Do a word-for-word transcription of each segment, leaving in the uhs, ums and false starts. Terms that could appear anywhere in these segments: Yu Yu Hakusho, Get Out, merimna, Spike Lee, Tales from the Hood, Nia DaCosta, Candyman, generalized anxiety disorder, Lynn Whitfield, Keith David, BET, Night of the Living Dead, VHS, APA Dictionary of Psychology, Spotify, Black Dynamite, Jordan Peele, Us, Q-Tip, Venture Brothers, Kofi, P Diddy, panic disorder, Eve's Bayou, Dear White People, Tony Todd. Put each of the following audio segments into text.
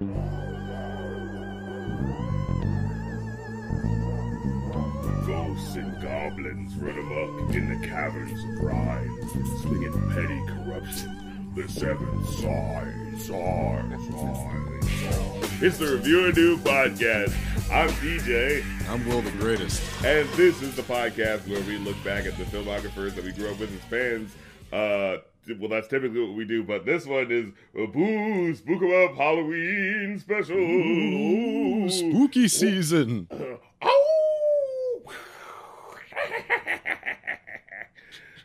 Ghosts and goblins run amok in the caverns of rhyme, slinging petty corruption, the seven signs are. It's the Reviewer Dude Podcast. I'm D J. I'm Will the Greatest. And this is the podcast where we look back at the filmographers that we grew up with as fans. Uh, well, that's typically what we do, but this one is a Boo Spook 'em Up Halloween special. Ooh, spooky season. Oh!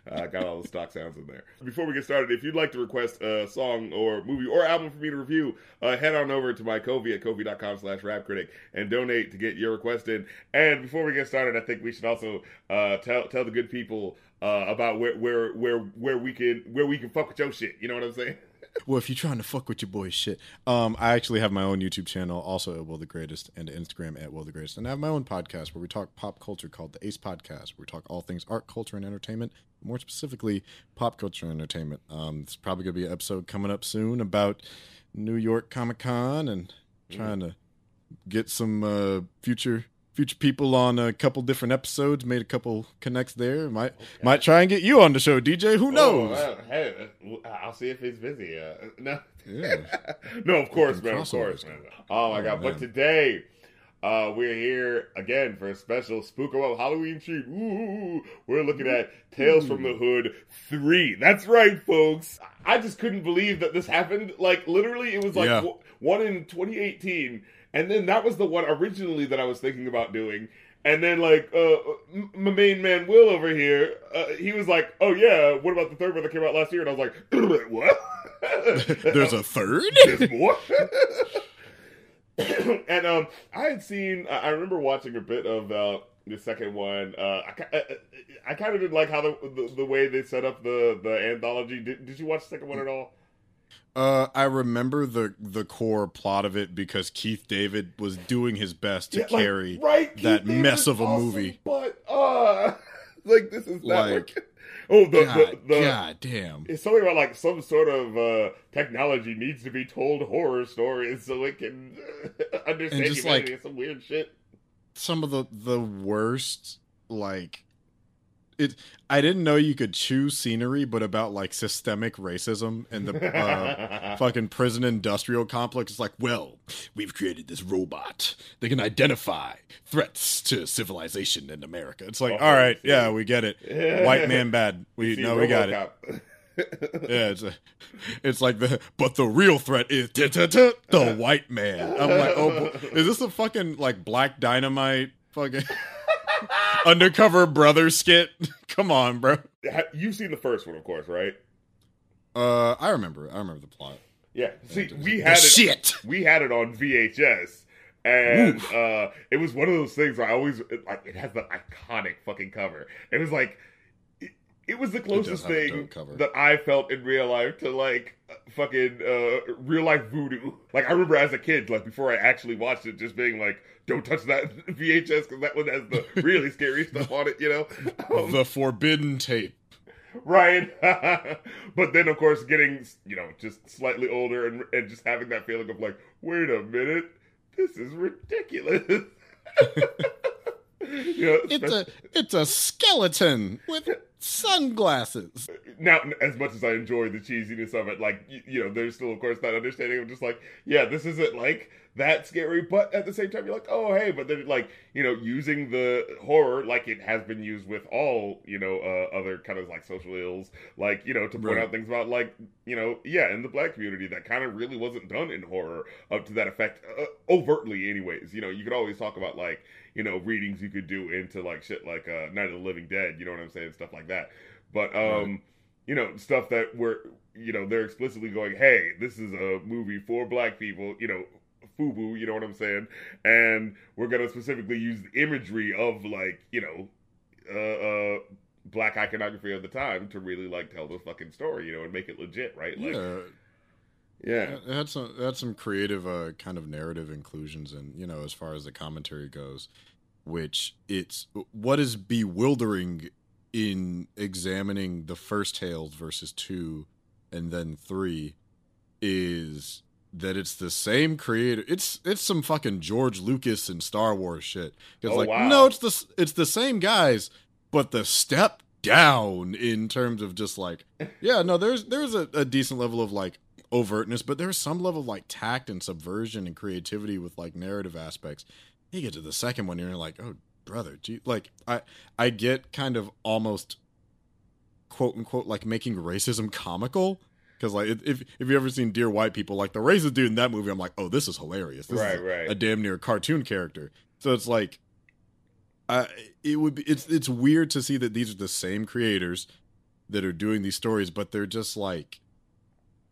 I got all the stock sounds in there. Before we get started, if you'd like to request a song or movie or album for me to review, uh, head on over to my Kofi at Kofi.com slash rap critic and donate to get your request in. And before we get started, I think we should also uh, tell tell the good people uh, about where where where where we can where we can fuck with your shit. You know what I'm saying? Well, if you're trying to fuck with your boy's shit, um, I actually have my own YouTube channel, also at Will the Greatest, and Instagram at Will the Greatest, and I have my own podcast where we talk pop culture called The Ace Podcast, where we talk all things art, culture, and entertainment, more specifically pop culture and entertainment. Um, it's probably going to be an episode coming up soon about New York Comic Con and trying mm-hmm. to get some uh, future future people on a couple different episodes, made a couple connects there. Might okay. might try and get you on the show, D J. Who knows? Oh, hey, I'll see if he's busy. Uh, no, yeah. no, of course, man, of course, man. Oh my oh, God! Man. But today, uh, we're here again for a special Spook 'em Up Halloween treat. Ooh, we're looking at Tales Ooh. from the Hood three. That's right, folks. I just couldn't believe that this happened. Like literally, it was like yeah. one in twenty eighteen. And then that was the one originally that I was thinking about doing. And then, like, uh, my main man Will over here, uh, he was like, oh, yeah, what about the third one that came out last year? And I was like, what? There's a third? There's more? And um, I had seen, I remember watching a bit of uh, the second one. Uh, I, I, I kind of didn't like how the, the the way they set up the, the anthology. Did, did you watch the second one at all? Uh, I remember the the core plot of it because Keith David was doing his best to yeah, like, carry right? that mess of a awesome, movie. But uh, like this is not like, like oh the God, the, the God damn. It's something about like some sort of uh, technology needs to be told horror stories so it can uh, understand humanity like, and some weird shit. Some of the the worst like. It. I didn't know you could choose scenery, but about like systemic racism and the uh, fucking prison industrial complex. It's like, well, we've created this robot that can identify threats to civilization in America. It's like, oh, all right, see. yeah, we get it. Yeah. White man bad. We no, we got it. yeah, it's a, it's like the but the real threat is da, da, da, the white man. I'm like, oh, boy. Is this a fucking like Black Dynamite fucking? Undercover Brother skit. Come on, bro. You've seen the first one, of course, right? Uh, I remember. I remember the plot. Yeah. See, we had it. Shit. We had it on V H S, and uh, it was one of those things where I always it, like. It has the iconic fucking cover. It was like, it, it was the closest thing that I felt in real life to like fucking uh, real life voodoo. Like I remember as a kid, like before I actually watched it, just being like. Don't touch that V H S because that one has the really scary stuff on it, you know? Um, the forbidden tape. Right. But then, of course, getting, you know, just slightly older and, and just having that feeling of like, wait a minute, this is ridiculous. You know, it's a it's a skeleton with sunglasses. Now, as much as I enjoy the cheesiness of it, like you, you know, there's still, of course, that understanding of just like, yeah, this isn't like that scary, but at the same time, you're like, oh, hey, but then like, you know, using the horror like it has been used with all, you know, uh, other kind of like social ills, like, you know, to point right. out things about like, you know, yeah, in the Black community that kind of really wasn't done in horror up to that effect, uh, overtly, anyways. You know, you could always talk about like. You know, readings you could do into, like, shit like uh, Night of the Living Dead, you know what I'm saying? Stuff like that. But, um, right. you know, stuff that were, you know, they're explicitly going, hey, this is a movie for Black people, you know, FUBU, you know what I'm saying? And we're going to specifically use the imagery of, like, you know, uh, uh, Black iconography of the time to really, like, tell the fucking story, you know, and make it legit, right? Like, yeah. Yeah, that's some that's some creative uh, kind of narrative inclusions, and in, you know, as far as the commentary goes, which it's what is bewildering in examining the first Tales versus two, and then three, is that it's the same creator. It's it's some fucking George Lucas and Star Wars shit. It's oh, like wow. no, it's the it's the same guys, but the step down in terms of just like yeah, no, there's there's a, a decent level of like overtness, but there's some level of like tact and subversion and creativity with like narrative aspects. You get to the second one, you're like, oh brother, gee. like I I get kind of almost quote unquote like making racism comical. Because, like, if if you've ever seen Dear White People, like, the racist dude in that movie, I'm like, oh, this is hilarious. This right, is right. a damn near cartoon character. So it's like, uh, it would be, it's it's weird to see that these are the same creators that are doing these stories, but they're just, like,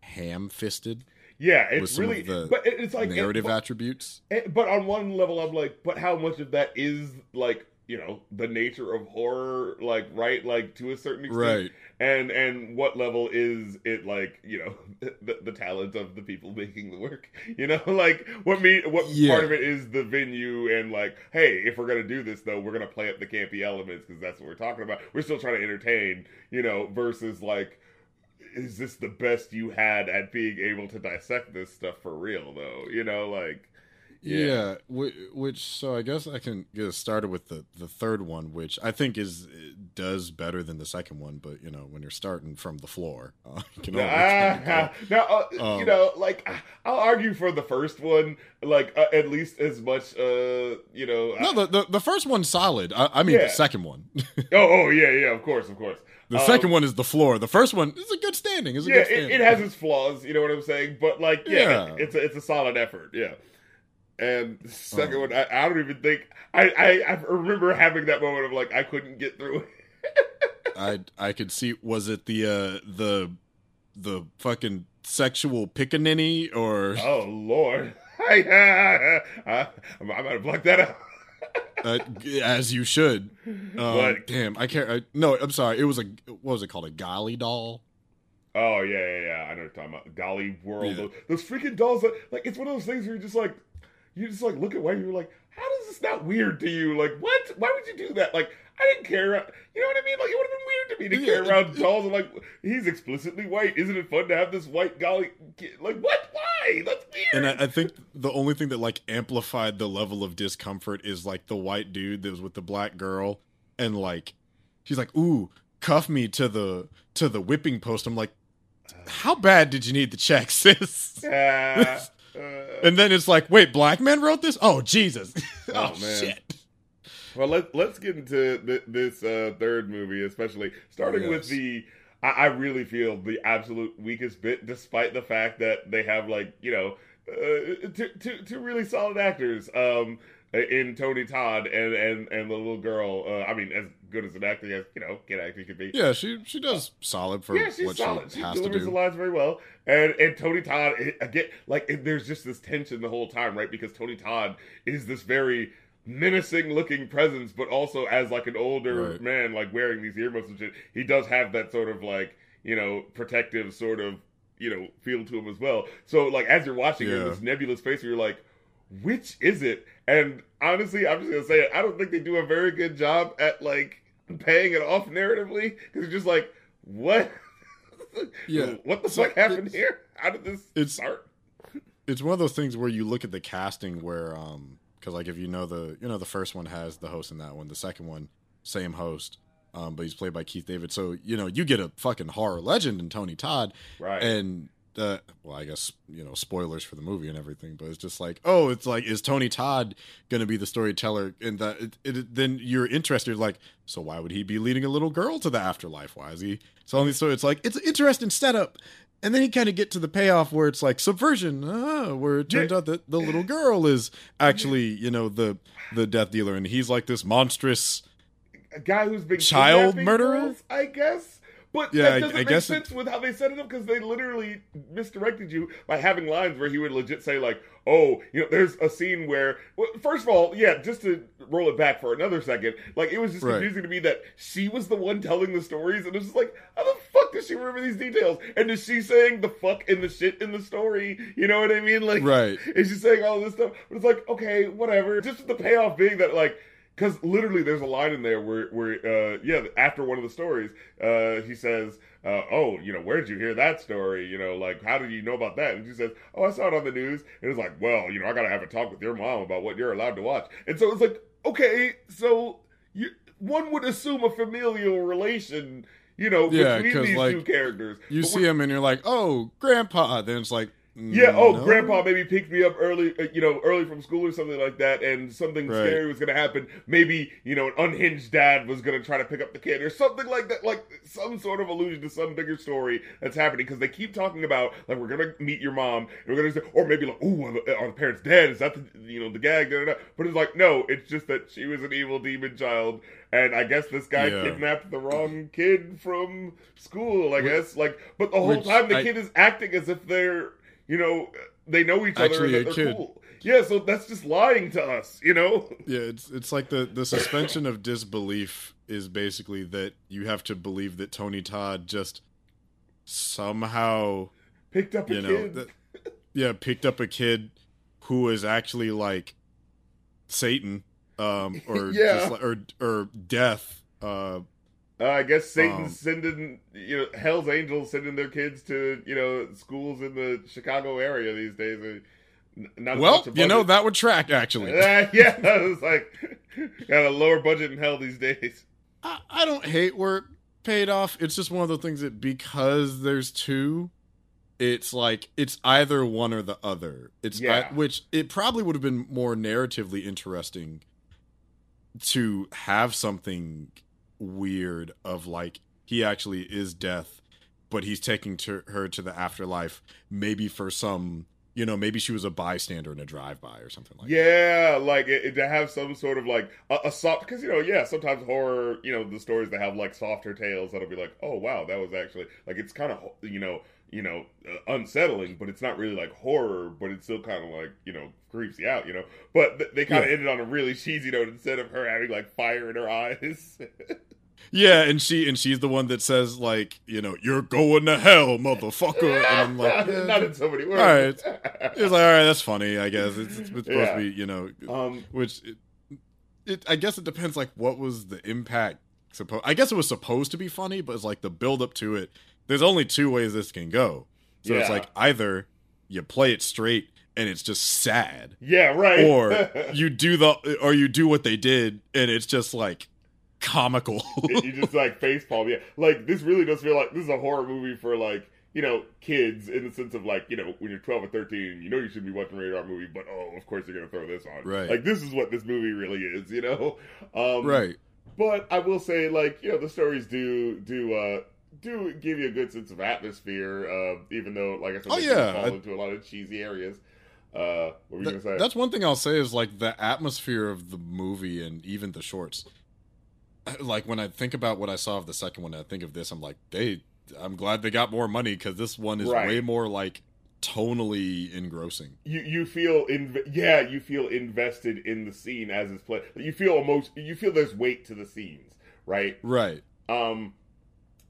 ham-fisted. Yeah, it's really, the but it's like... narrative it, but, attributes. It, but on one level, I'm like, but how much of that is, like... you know, the nature of horror, like, right, like, to a certain extent. Right. And and what level is it, like, you know, the, the talent of the people making the work? You know, like, what me, what yeah. part of it is the venue and, like, hey, if we're going to do this, though, we're going to play up the campy elements because that's what we're talking about. We're still trying to entertain, you know, versus, like, is this the best you had at being able to dissect this stuff for real, though? You know, like... Yeah, yeah, which, so I guess I can get us started with the, the third one, which I think is does better than the second one, but, you know, when you're starting from the floor. Uh, you know, now, now uh, um, you know, like, I'll argue for the first one, like, uh, at least as much, uh, you know. No, I, the, the, the first one's solid. I, I mean, yeah. the second one. oh, oh, yeah, yeah, of course, of course. The um, second one is the floor. The first one is a good standing. It's a yeah, good standing. It, it has its flaws, you know what I'm saying? But, like, yeah, yeah. It, it's a, it's a solid effort, yeah. And second oh. one, I, I don't even think I, I, I remember having that moment of like I couldn't get through. I I could see. Was it the uh, the the fucking sexual pickaninny or? Oh Lord, I, I, I, I might have blocked that out. uh, as you should. Uh, like, damn, I can't. I, no, I'm sorry. It was a what was it called? A golly doll. Oh yeah, yeah, yeah. I know what you're talking about. Golly world. Yeah. Those, those freaking dolls. Like, like it's one of those things where you're just like. You just, like, look at white people like, how is this not weird to you? Like, what? Why would you do that? Like, I didn't care. You know what I mean? Like, it would have been weird to me to yeah. care around dolls. And, like, he's explicitly white. Isn't it fun to have this white golly kid? Like, what? Why? That's weird. And I, I think the only thing that, like, amplified the level of discomfort is, like, the white dude that was with the black girl. And, like, she's like, ooh, cuff me to the to the whipping post. I'm like, how bad did you need the check, sis? Yeah. Uh, and then it's like, wait, black man wrote this? Oh, Jesus. oh, oh, man. Shit. Well, let, let's get into th- this uh, third movie, especially starting oh, yes. with the, I, I really feel the absolute weakest bit, despite the fact that they have, like, you know, uh, two, two, two really solid actors um, in Tony Todd and, and, and the little girl. Uh, I mean, as good as an actor, as, you know, good acting could be. Yeah, she she does solid for yeah, she's what solid. she, she has to do. She delivers the lines very well. And and Tony Todd, it, again, like, it, there's just this tension the whole time, right? Because Tony Todd is this very menacing-looking presence, but also as, like, an older right. man, like, wearing these earmuffs and shit, he does have that sort of, like, you know, protective sort of, you know, feel to him as well. So, like, as you're watching, yeah. you're in this nebulous space where you're like, which is it? And honestly, I'm just going to say it, I don't think they do a very good job at, like, paying it off narratively, because it's just like, what? yeah, what the so fuck happened here? How did this it's, start? It's one of those things where you look at the casting, where um, because like if you know the you know the first one has the host in that one, the second one same host, um, but he's played by Keith David, so you know you get a fucking horror legend in Tony Todd, right? And uh, well, I guess you know spoilers for the movie and everything, but it's just like, oh, it's like, is Tony Todd gonna be the storyteller? And that it, it, then you're interested, like, so why would he be leading a little girl to the afterlife? Why is he? So only so it's like it's an interesting setup, and then you kind of get to the payoff where it's like subversion, uh, where it turns out that the little girl is actually you know the the death dealer, and he's like this monstrous a guy who's been child murderer, girls, I guess. But yeah, that doesn't I, I make sense it... with how they set it up, because they literally misdirected you by having lines where he would legit say, like, oh, you know, there's a scene where, well, first of all, yeah, just to roll it back for another second, like, it was just right. confusing to me that she was the one telling the stories, and it was just like, how the fuck does she remember these details? And is she saying the fuck and the shit in the story? You know what I mean? Like, right. is she saying all this stuff? But it's like, okay, whatever. Just with the payoff being that, like, Because literally there's a line in there where, where uh, yeah, after one of the stories, uh, he says, uh, oh, you know, where'd you hear that story? You know, like, how did you know about that? And she says, oh, I saw it on the news. And it's like, well, you know, I got to have a talk with your mom about what you're allowed to watch. And so it's like, okay, so you, one would assume a familial relation, you know, yeah, between these like, two characters. You but see when, him and you're like, oh, grandpa. Then it's like, yeah, oh, no. Grandpa maybe picked me up early, you know, early from school or something like that, and something right. scary was going to happen. Maybe, you know, an unhinged dad was going to try to pick up the kid or something like that, like some sort of allusion to some bigger story that's happening, because they keep talking about, like, we're going to meet your mom, and we're going to, or maybe like, ooh, are the parents dead? Is that, the, you know, the gag? Da, da, da. But it's like, no, it's just that she was an evil demon child, and I guess this guy yeah. kidnapped the wrong kid from school, I which, guess. Like, but the whole time the I, kid is acting as if they're, you know, they know each other Actually, and they're kid. cool. Yeah, so that's just lying to us, you know? Yeah, it's it's like the, the suspension of disbelief is basically that you have to believe that Tony Todd just somehow... Picked up a you know, kid. That, yeah, picked up a kid who is actually like Satan um, or, yeah. just like, or or death. Uh, uh, I guess Satan's um, sending... You know, Hell's Angels sending their kids to, you know, schools in the Chicago area these days. Not well, you know, that would track, actually. Uh, yeah, it's like, got a lower budget in hell these days. I, I don't hate where it paid off. It's just one of the things that because there's two, it's like, it's either one or the other. It's yeah. I, Which it probably would have been more narratively interesting to have something weird of like, he actually is death, but he's taking to her to the afterlife, maybe for some, you know, maybe she was a bystander in a drive-by or something like yeah, that. Yeah, like, it, it, to have some sort of, like, a, a soft, because, you know, yeah, sometimes horror, you know, the stories that have, like, softer tales, that'll be like, oh, wow, that was actually, like, it's kind of, you know, you know, uh, unsettling, but it's not really, like, horror, but it's still kind of, like, you know, creeps you out, you know, but th- they kind of yeah. ended on a really cheesy note instead of her having, like, fire in her eyes. Yeah, and she and she's the one that says, like, you know, you're going to hell, motherfucker. And I'm like, eh, not in so many words. All right, it's, it's like, all right, that's funny. I guess it's, it's supposed yeah. to be, you know, um, which it, it. I guess it depends. Like, what was the impact? Suppo- I guess it was supposed to be funny, but it's like the build up to it. There's only two ways this can go. So yeah. it's like either you play it straight and it's just sad. Yeah, right. Or you do the or you do what they did, and it's just like. Comical. You just like facepalm. Yeah, like this really does feel like this is a horror movie for like, you know, kids in the sense of like, you know, when you're twelve or thirteen, you know you should be watching a rated R movie, but oh, of course you're gonna throw this on. Right. Like this is what this movie really is, you know. Um, right. But I will say, like, you know, the stories do do uh, do give you a good sense of atmosphere, uh, even though, like I said, oh, they yeah. fall I... into a lot of cheesy areas. Uh, what were you Th- gonna say? That's one thing I'll say is like the atmosphere of the movie and even the shorts. Like, when I think about what I saw of the second one, and I think of this, I'm like, they, I'm glad they got more money, because this one is right. way more, like, tonally engrossing. You you feel, inv- yeah, you feel invested in the scene as it's played. You feel almost, you feel there's weight to the scenes, right? Right. Um,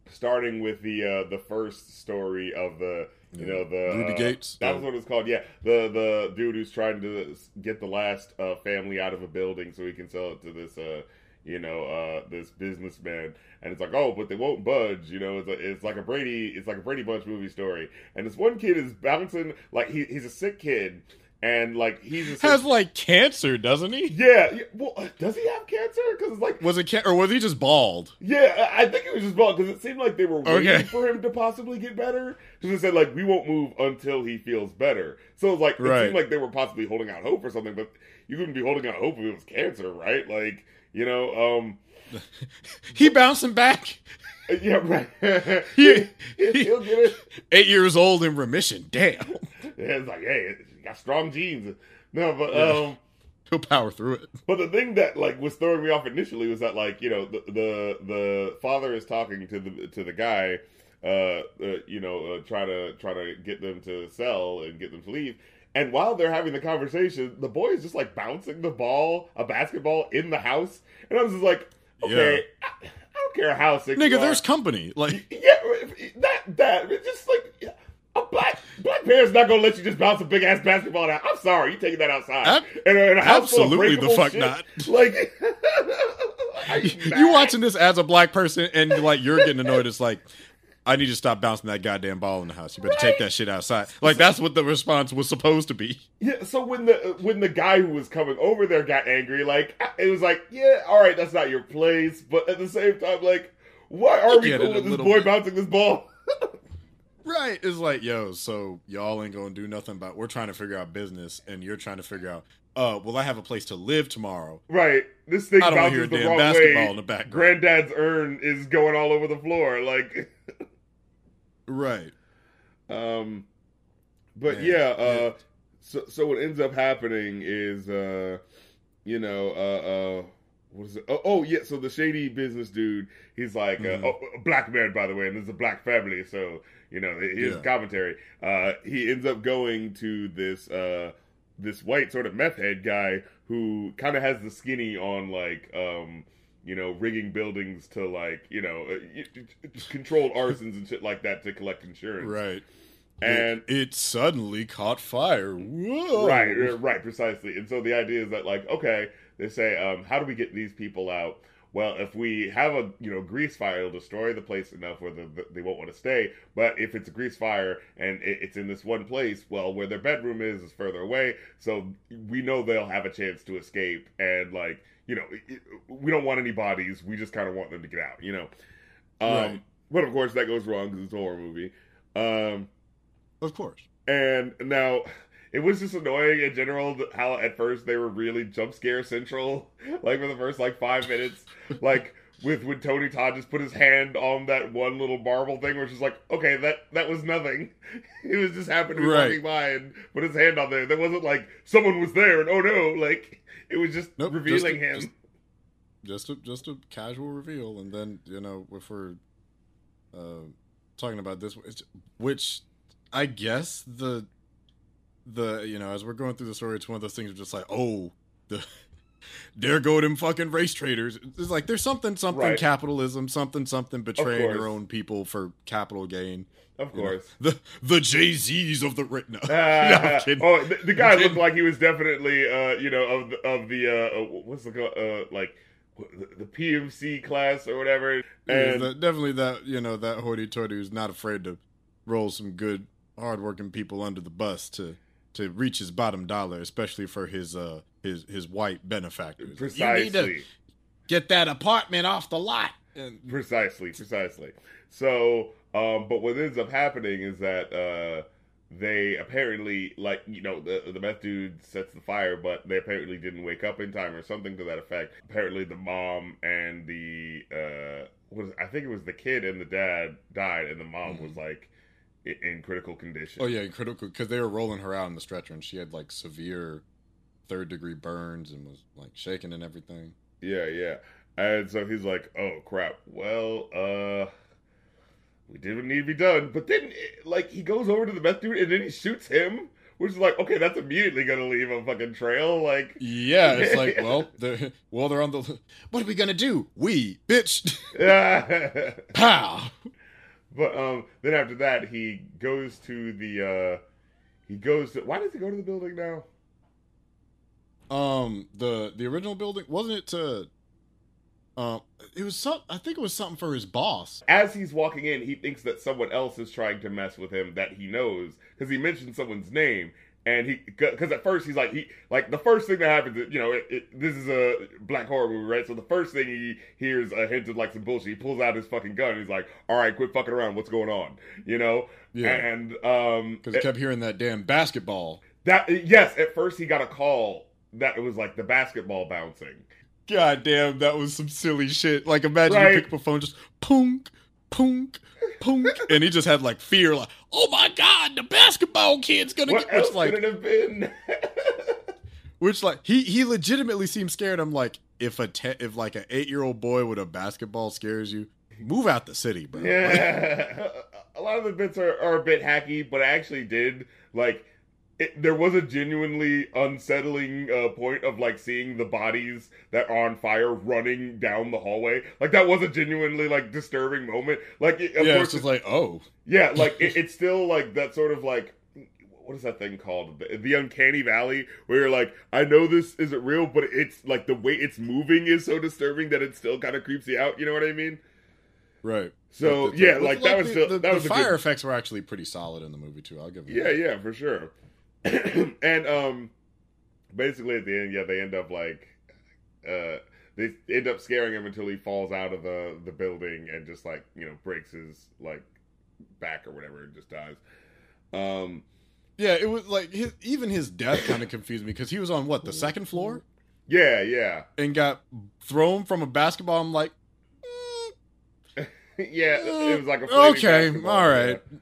starting with the, uh, the first story of the, you know, the... Ruby uh, Gates. That was what it was called, yeah. The the dude who's trying to get the last uh, family out of a building so he can sell it to this, uh... you know, uh, this businessman, and it's like, oh, but they won't budge, you know, it's, a, it's like a Brady, it's like a Brady Bunch movie story, and this one kid is bouncing, like, he, he's a sick kid, and, like, he's a sick... Has, like, cancer, doesn't he? Yeah, yeah, well, does he have cancer? Because it's like... Was it cancer, or was he just bald? Yeah, I think he was just bald, because it seemed like they were waiting okay. for him to possibly get better, because they said, like, we won't move until he feels better, so it's like, right. it seemed like they were possibly holding out hope or something, but you couldn't be holding out hope if it was cancer, right? Like... You know, um... he bouncing back. Yeah, right. he, he, He'll get it. Eight years old in remission. Damn. Yeah, it's like, hey, you got strong genes. No, but, yeah. um... He'll power through it. But the thing that, like, was throwing me off initially was that, like, you know, the the, the father is talking to the to the guy, uh, uh you know, uh, try to try to get them to sell and get them to leave. And while they're having the conversation, the boy is just, like, bouncing the ball, a basketball, in the house. And I was just like, okay, yeah. I, I don't care how sick Nigga, you are. There's company. Like, yeah, that, that. It's just like, a black, black parent's not going to let you just bounce a big-ass basketball out. I'm sorry, you taking that outside. Ab- and, and a house absolutely the fuck shit. Not. Like, You watching this as a black person and like you're getting annoyed. It's like, I need to stop bouncing that goddamn ball in the house. You better right. take that shit outside. Like, that's what the response was supposed to be. Yeah, so when the when the guy who was coming over there got angry, like, it was like, yeah, all right, that's not your place. But at the same time, like, why are we cool with this boy bit. bouncing this ball? Right. It's like, yo, so y'all ain't going to do nothing about, we're trying to figure out business, and you're trying to figure out, uh, will I have a place to live tomorrow? Right. This thing I don't bounces hear the damn wrong basketball way. In the background. Granddad's urn is going all over the floor. Like... Right. Um, but Man. yeah, uh, so, so what ends up happening is, uh, you know, uh, uh, what is it? Oh, oh, yeah. So the shady business dude, he's like mm. uh, oh, a black man, by the way, and this is a black family. So, you know, his yeah. commentary, uh, he ends up going to this, uh, this white sort of meth head guy who kind of has the skinny on like, um, you know, rigging buildings to, like, you know, controlled arsons and shit like that to collect insurance. Right. And it, it suddenly caught fire. Whoa. Right, right, precisely. And so the idea is that, like, okay, they say, um, how do we get these people out? Well, if we have a, you know, grease fire, it'll destroy the place enough where the, the, they won't want to stay. But if it's a grease fire and it, it's in this one place, well, where their bedroom is is further away. So we know they'll have a chance to escape. And, like, you know, it, we don't want any bodies. We just kind of want them to get out, you know. Um, right. But, of course, that goes wrong because it's a horror movie. Um, of course. And now... It was just annoying in general how at first they were really jump scare central, like for the first like five minutes, like with when Tony Todd just put his hand on that one little marble thing, which is like, okay, that, that was nothing. It was just happened to be right. walking by and put his hand on there. That wasn't like someone was there and oh no, like it was just nope, revealing just a, him. Just, just a just a casual reveal, and then you know if we're uh, talking about this, which I guess the. The you know as we're going through the story, it's one of those things of just like, oh, the there go them fucking race traders. It's like there's something something right. capitalism something something betraying your own people for capital gain. Of course, you know, the the Jay-Z's of the no, uh, no, oh the, the guy looked like he was definitely uh you know of the, of the uh what's the uh like the P M C class or whatever. And yeah, the, definitely that you know that hoity-toity who's not afraid to roll some good hard-working people under the bus to. To reach his bottom dollar, especially for his uh his his white benefactors. Precisely. You need to get that apartment off the lot. And... Precisely, precisely. So, um, but what ends up happening is that uh, they apparently, like you know, the the meth dude sets the fire, but they apparently didn't wake up in time or something to that effect. Apparently, the mom and the uh, was I think it was the kid and the dad died, and the mom mm-hmm. was like. In critical condition. Oh, yeah, in critical, because they were rolling her out in the stretcher, and she had, like, severe third-degree burns and was, like, shaking and everything. Yeah, yeah. And so he's like, oh, crap, well, uh, we did what needed to be done. But then, like, he goes over to the meth dude, and then he shoots him, which is like, okay, that's immediately going to leave a fucking trail, like... Yeah, it's like, well, they're, well, they're on the... What are we going to do? We, bitch! Pow! But um, then after that, he goes to the, uh, he goes to, why does he go to the building now? Um, the, the original building, wasn't it to, um, uh, it was some, I think it was something for his boss. As he's walking in, he thinks that someone else is trying to mess with him that he knows, because he mentioned someone's name. And he, because at first he's like, he, like the first thing that happens, you know, it, it, this is a black horror movie, right? So the first thing he hears a hint of like some bullshit, he pulls out his fucking gun. And he's like, all right, quit fucking around. What's going on? You know? Yeah. And, um. Because he kept hearing that damn basketball. That, yes. At first he got a call that it was like the basketball bouncing. God damn. That was some silly shit. Like imagine right? you pick up a phone, just punk, punk. And he just had like fear, like, oh my god, the basketball kid's gonna what get else which, like, could it have been? Which like he he legitimately seemed scared. I'm like, if a te- if like an eight year old boy with a basketball scares you, move out the city, bro. Yeah, a lot of the bits are, are a bit hacky, but I actually did like it, there was a genuinely unsettling uh, point of like seeing the bodies that are on fire running down the hallway. Like that was a genuinely like disturbing moment. Like it, of yeah, course, it's just like oh yeah, like it, it's still like that sort of like what is that thing called? The, the Uncanny Valley, where you're like, I know this isn't real, but it's like the way it's moving is so disturbing that it still kind of creeps you out. You know what I mean? Right. So the, the, yeah, like, like that was the, still, the, that the was fire good... effects were actually pretty solid in the movie too. I'll give them. Yeah, that. yeah, for sure. And um, basically at the end, yeah, they end up like, uh, they end up scaring him until he falls out of the the building and just like, you know, breaks his like back or whatever and just dies. Um. Yeah, it was like his, even his death kind of confused me because he was on what, the second floor? Yeah, yeah. And got thrown from a basketball. I'm like, mm, yeah, uh, it was like a okay, basketball. all right. Yeah.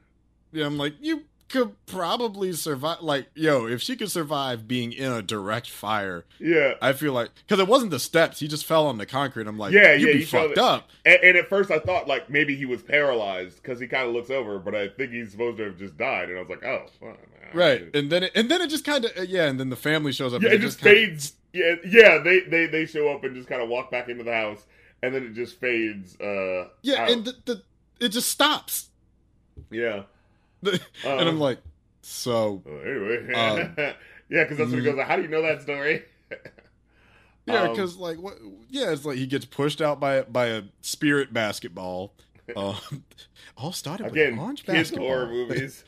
yeah, I'm like, you could probably survive. Like, yo, if she could survive being in a direct fire, yeah, I feel like because it wasn't the steps, he just fell on the concrete. I'm like, yeah, you'd yeah, be you fucked up. And, and at first, I thought like maybe he was paralyzed because he kind of looks over, but I think he's supposed to have just died. And I was like, oh, fine. Right, and then it, and then it just kind of yeah, and then the family shows up. Yeah, and it, it just fades. Kinda... Yeah, yeah, they, they they show up and just kind of walk back into the house, and then it just fades. Uh, yeah, out. and the, the it just stops. Yeah, the, um, and I'm like, so well, anyway, um, yeah, because that's what he goes. Like, how do you know that story? yeah, because um, like what? Yeah, it's like he gets pushed out by by a spirit basketball. Um, all started with again, orange kids basketball horror movies.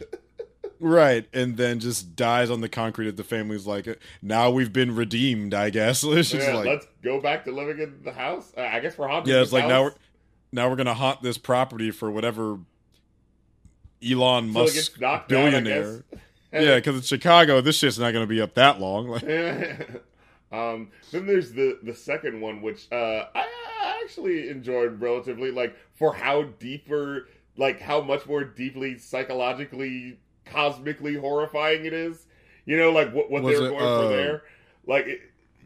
Right, and then just dies on the concrete. That the family's like, now we've been redeemed, I guess. It's just yeah, like, let's go back to living in the house. Uh, I guess we're haunting. Yeah, it's like house. now we're now we're gonna haunt this property for whatever Elon Until Musk billionaire. Down, yeah, because it's Chicago. This shit's not gonna be up that long. Like, um, then there's the the second one, which uh, I actually enjoyed relatively, like for how deeper, like how much more deeply psychologically. Cosmically horrifying it is, you know, like what, what they were going uh, for there. Like it,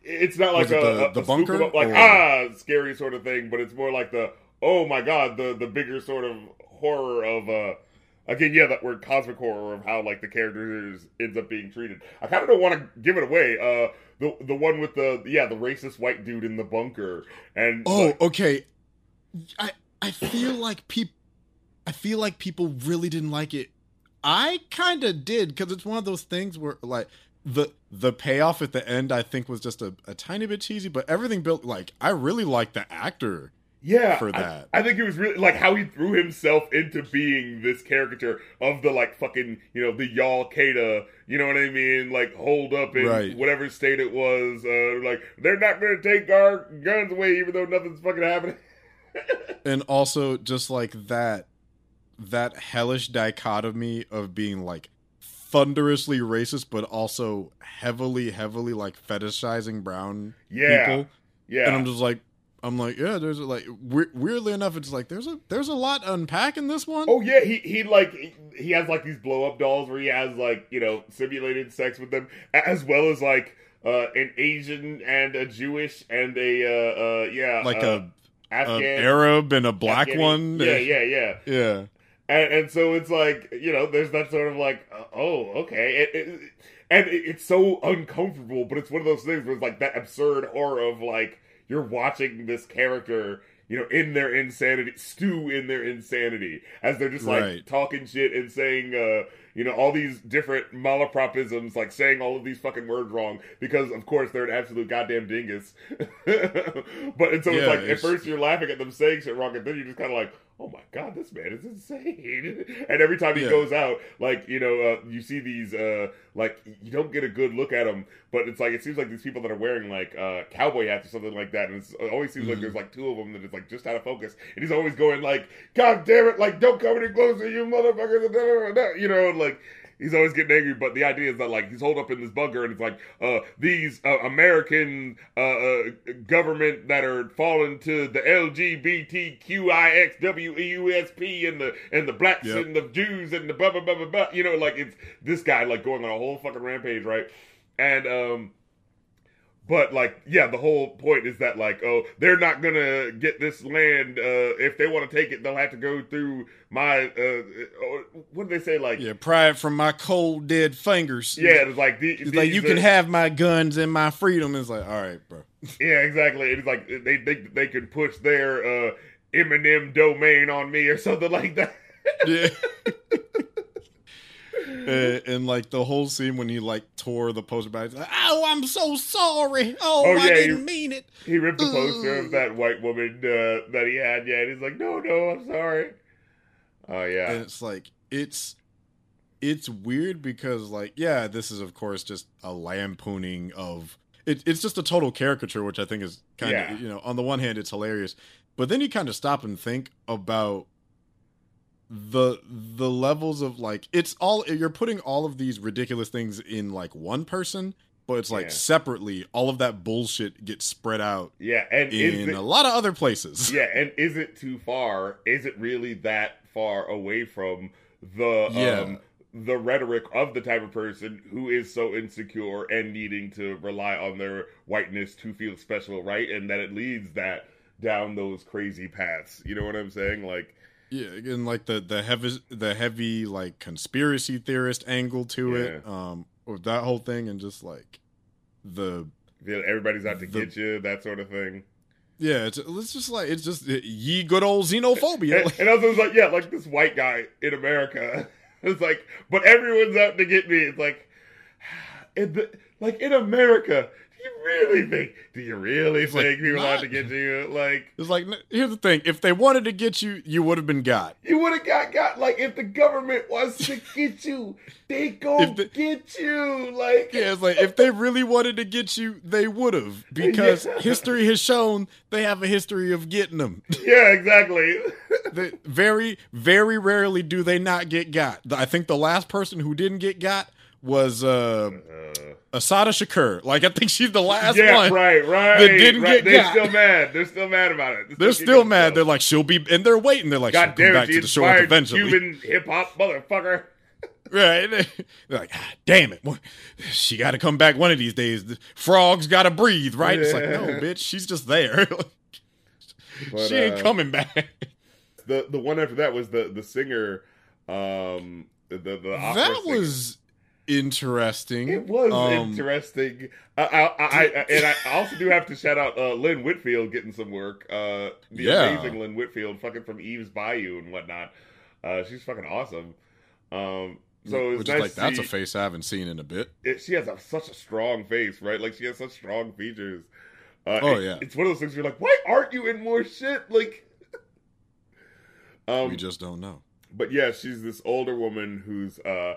it's not like a, the, a, the a bunker, up, like or... ah, scary sort of thing, but it's more like the oh my god, the the bigger sort of horror of uh, again, yeah, that word cosmic horror of how like the characters ends up being treated. I kind of don't want to give it away. Uh, the the one with the yeah, the racist white dude in the bunker, and oh, like, okay, I I feel like people, I feel like people really didn't like it. I kind of did, because it's one of those things where, like, the the payoff at the end, I think, was just a, a tiny bit cheesy, but everything built, like, I really liked the actor yeah, for that. I, I think it was really, like, how he threw himself into being this caricature of the, like, fucking, you know, the y'all Qaeda, you know what I mean? Like, holed up in right. whatever state it was. Uh, like, they're not going to take our guns away, even though nothing's fucking happening. And also, just like that. That hellish dichotomy of being like thunderously racist, but also heavily, heavily like fetishizing brown yeah. people. Yeah, and I'm just like, I'm like, yeah. There's like, we- weirdly enough, it's like there's a there's a lot unpacking this one. Oh yeah, he he like he has like these blow up dolls where he has like you know simulated sex with them, as well as like uh, an Asian and a Jewish and a uh, uh, yeah like uh, a Afghan an Arab and a black Afghani. one. Yeah, yeah, yeah, yeah. And, and so it's like, you know, there's that sort of like, oh, okay. It, it, and it, it's so uncomfortable, but it's one of those things where it's like that absurd horror of like, you're watching this character, you know, in their insanity, stew in their insanity, as they're just like right. talking shit and saying, uh, you know, all these different malapropisms, like saying all of these fucking words wrong, because of course they're an absolute goddamn dingus. But and so yeah, it's like, it's... at first you're laughing at them saying shit wrong, and then you're just kind of like, oh my god, this man is insane. And every time he yeah. goes out, like, you know, uh, you see these, uh, like, you don't get a good look at them, but it's like, it seems like these people that are wearing, like, uh, cowboy hats or something like that, and it's, it always seems mm-hmm. like there's, like, two of them that is, like, just out of focus, and he's always going, like, god damn it, like, don't come any closer, you motherfuckers, you know, and, like, he's always getting angry, but the idea is that, like, he's holed up in this bunker, and it's like, uh, these uh, American uh, uh, government that are falling to the L G B T Q I X W E U S P and the and the blacks yep. and the Jews and the blah, blah, blah, blah, blah. You know, like, it's this guy, like, going on a whole fucking rampage, right? And, um... But, like, yeah, the whole point is that, like, oh, they're not going to get this land. Uh, if they want to take it, they'll have to go through my, uh, what did they say, like? Yeah, pry it from my cold, dead fingers. Yeah, it's like. The, it's like, you are, can have my guns and my freedom. It's like, all right, bro. Yeah, exactly. It's like, they they, they could push their uh, M and M domain on me or something like that. Yeah. And, and like the whole scene when he like tore the poster back, like, oh, I'm so sorry. Oh, oh yeah, I didn't he, mean it. He ripped the poster Ugh. of that white woman uh, that he had. Yeah, and he's like, no, no, I'm sorry. Oh yeah, and it's like it's it's weird because like yeah, this is of course just a lampooning of it. It's just a total caricature, which I think is kind yeah. of you know on the one hand it's hilarious, but then you kind of stop and think about the the levels of like it's all you're putting all of these ridiculous things in like one person, but it's like yeah. separately all of that bullshit gets spread out yeah and in it, a lot of other places yeah and is it too far is it really that far away from the yeah. um the rhetoric of the type of person who is so insecure and needing to rely on their whiteness to feel special, right? And that it leads that down those crazy paths, you know what I'm saying? Like yeah, and like the the heavy the heavy like conspiracy theorist angle to yeah. it, um, or that whole thing, and just like the everybody's out to the, get you, that sort of thing. Yeah, it's, it's just like it's just it, ye good old xenophobia. And, and also, it's like yeah, like this white guy in America, it's like, but everyone's out to get me. It's like, in the, like in America. You really think? Do you really it's think like, people not, out to get you? Like, it's like here's the thing: if they wanted to get you, you would have been got. You would have got got. Like, if the government wants to get you, they go the, get you. Like, yeah, it's like if they really wanted to get you, they would have because yeah. history has shown they have a history of getting them. Yeah, exactly. They, very, very rarely do they not get got. I think the last person who didn't get got was uh, uh, Assata Shakur. Like, I think she's the last yeah, one right, right, that didn't right. get They're got. still mad. They're still mad about it. They're, they're still, still mad. Them. They're like, she'll be... And they're waiting. They're like, God she'll damn come back to the show eventually. Cuban hip-hop motherfucker. Right. They're like, ah, damn it. She got to come back one of these days. The frogs got to breathe, right? Yeah. It's like, no, bitch. She's just there. But, she ain't uh, coming back. The the one after that was the, the singer. Um, the, the opera That singer. was... Interesting. It was um, interesting. I, I, I, I and I also do have to shout out uh, Lynn Whitfield getting some work. Uh, the yeah. amazing Lynn Whitfield, fucking from Eve's Bayou and whatnot. Uh, she's fucking awesome. Um, so it's nice like that's see, a face I haven't seen in a bit. It, she has a, such a strong face, right? Like she has such strong features. Uh, oh it, yeah, it's one of those things where you're like, why aren't you in more shit? Like, um, we just don't know. But yeah, she's this older woman who's. Uh,